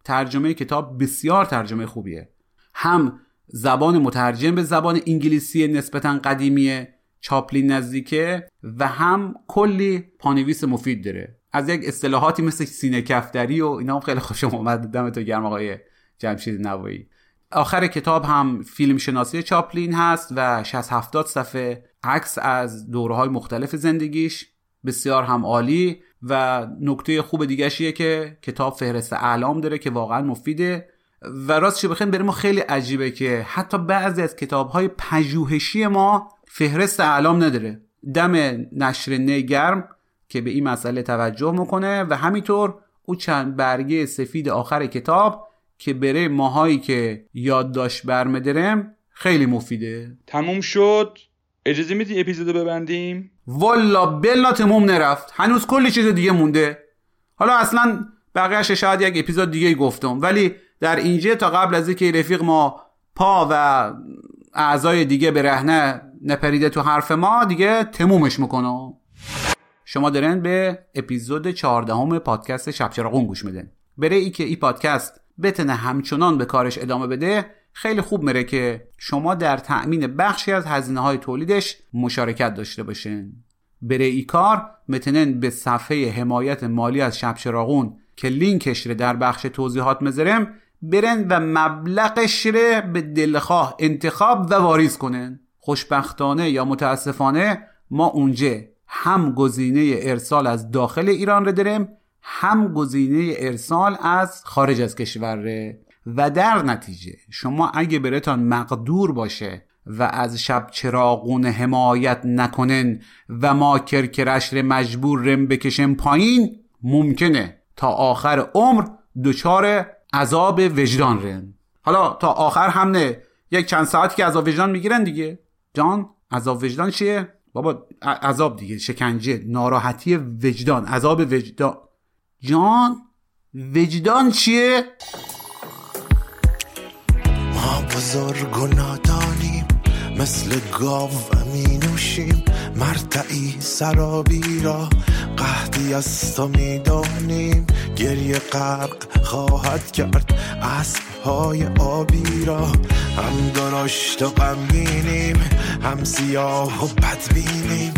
ترجمه کتاب بسیار ترجمه خوبیه. هم زبان مترجم به زبان انگلیسی نسبتاً قدیمیه، چاپلین نزدیکه، و هم کلی پانویس مفید داره از یک اصطلاحاتی مثل سینه کفتری و اینا هم خیلی خوشم اومد. دمتون گرم آقای جمشید نوایی. آخر کتاب هم فیلم شناسی چاپلین هست و شصت هفتاد صفحه عکس از دوره‌های مختلف زندگیش، بسیار هم عالی. و نکته خوب دیگه‌شیه که کتاب فهرست اعلام داره که واقعا مفیده. و راستش بخوایم بریم، خیلی عجیبه که حتی بعضی از کتاب‌های پژوهشی ما فهرست اعلام نداره. دم نشر نی گرم که به این مسئله توجه میکنه. و همینطور او چند برگه سفید آخر کتاب که برای ماهایی که یادداشت برمی‌داریم خیلی مفیده. تموم شد؟ اجازه میدی اپیزودو ببندیم؟ والا بلا تموم نرفت، هنوز کلی چیز دیگه مونده. حالا اصلا بقیه‌اش شاید یک اپیزود دیگه گفتم، ولی در اینجا تا قبل از اینکه رفیق ما پا و اعضای دیگه برهنه نپریده تو حرف ما دیگه تمومش میکنه. شما دارین به اپیزود چهاردهم پادکست شبچراغون گوش میدین. برای ای که این پادکست بتونه همچنان به کارش ادامه بده خیلی خوب میره که شما در تأمین بخشی از هزینه های تولیدش مشارکت داشته باشین. برای این کار میتونین به صفحه حمایت مالی از شبچراغون که لینکش رو در بخش توضیحات میذارم برن و مبلغش رو به دلخواه انتخاب و واریز کنن. خوشبختانه یا متاسفانه ما اونجا هم گزینه ارسال از داخل ایران رو داریم هم گزینه ارسال از خارج از کشور، و در نتیجه شما اگه براتون مقدور باشه و از شبچراغون حمایت نکنن و ما کرکرش رو مجبور رم بکشیم پایین، ممکنه تا آخر عمر دچار عذاب وجدان رن. حالا تا آخر هم نه، یک چند ساعتی که عذاب وجدان میگیرن دیگه. جان عذاب وجدان چیه؟ بابا عذاب دیگه، شکنجه، ناراحتی وجدان، عذاب وجدان. جان وجدان چیه؟ ما بزرگ و نادانیم، مثل گاو مینوشیم، مرتعی سرابی را قهدی از تو میدانیم، گریه غرق خواهد کرد اسب‌های آبی را، هم درشت و غمگینیم، هم سیاه و بدبینیم،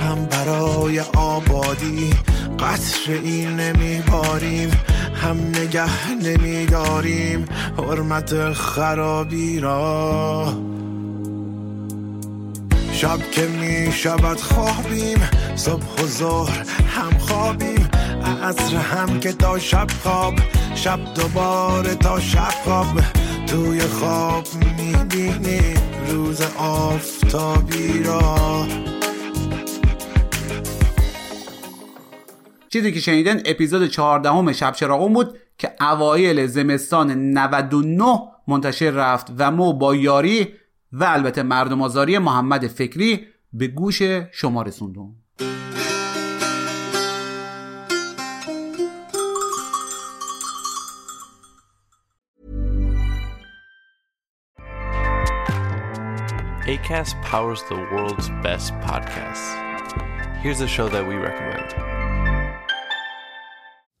هم برای آبادی قطره‌ای نمیباریم، هم نگه نمیداریم حرمت خرابی را. شب که می شود خوابیم، صبح و ظهر هم خوابیم، عصر هم که تا شب خواب، شب دوباره تا شب خواب، توی خواب می بینی روز آفتابی را. چیزی که شنیدن اپیزود چهاردهم شبچراغون بود که اوایل زمستان نود و نه منتشر رفت و ما با یاری و البته مردم آزاری محمد فکری به گوش شما رسوندم. Acast powers the world's best podcasts. Here's a show that we recommend.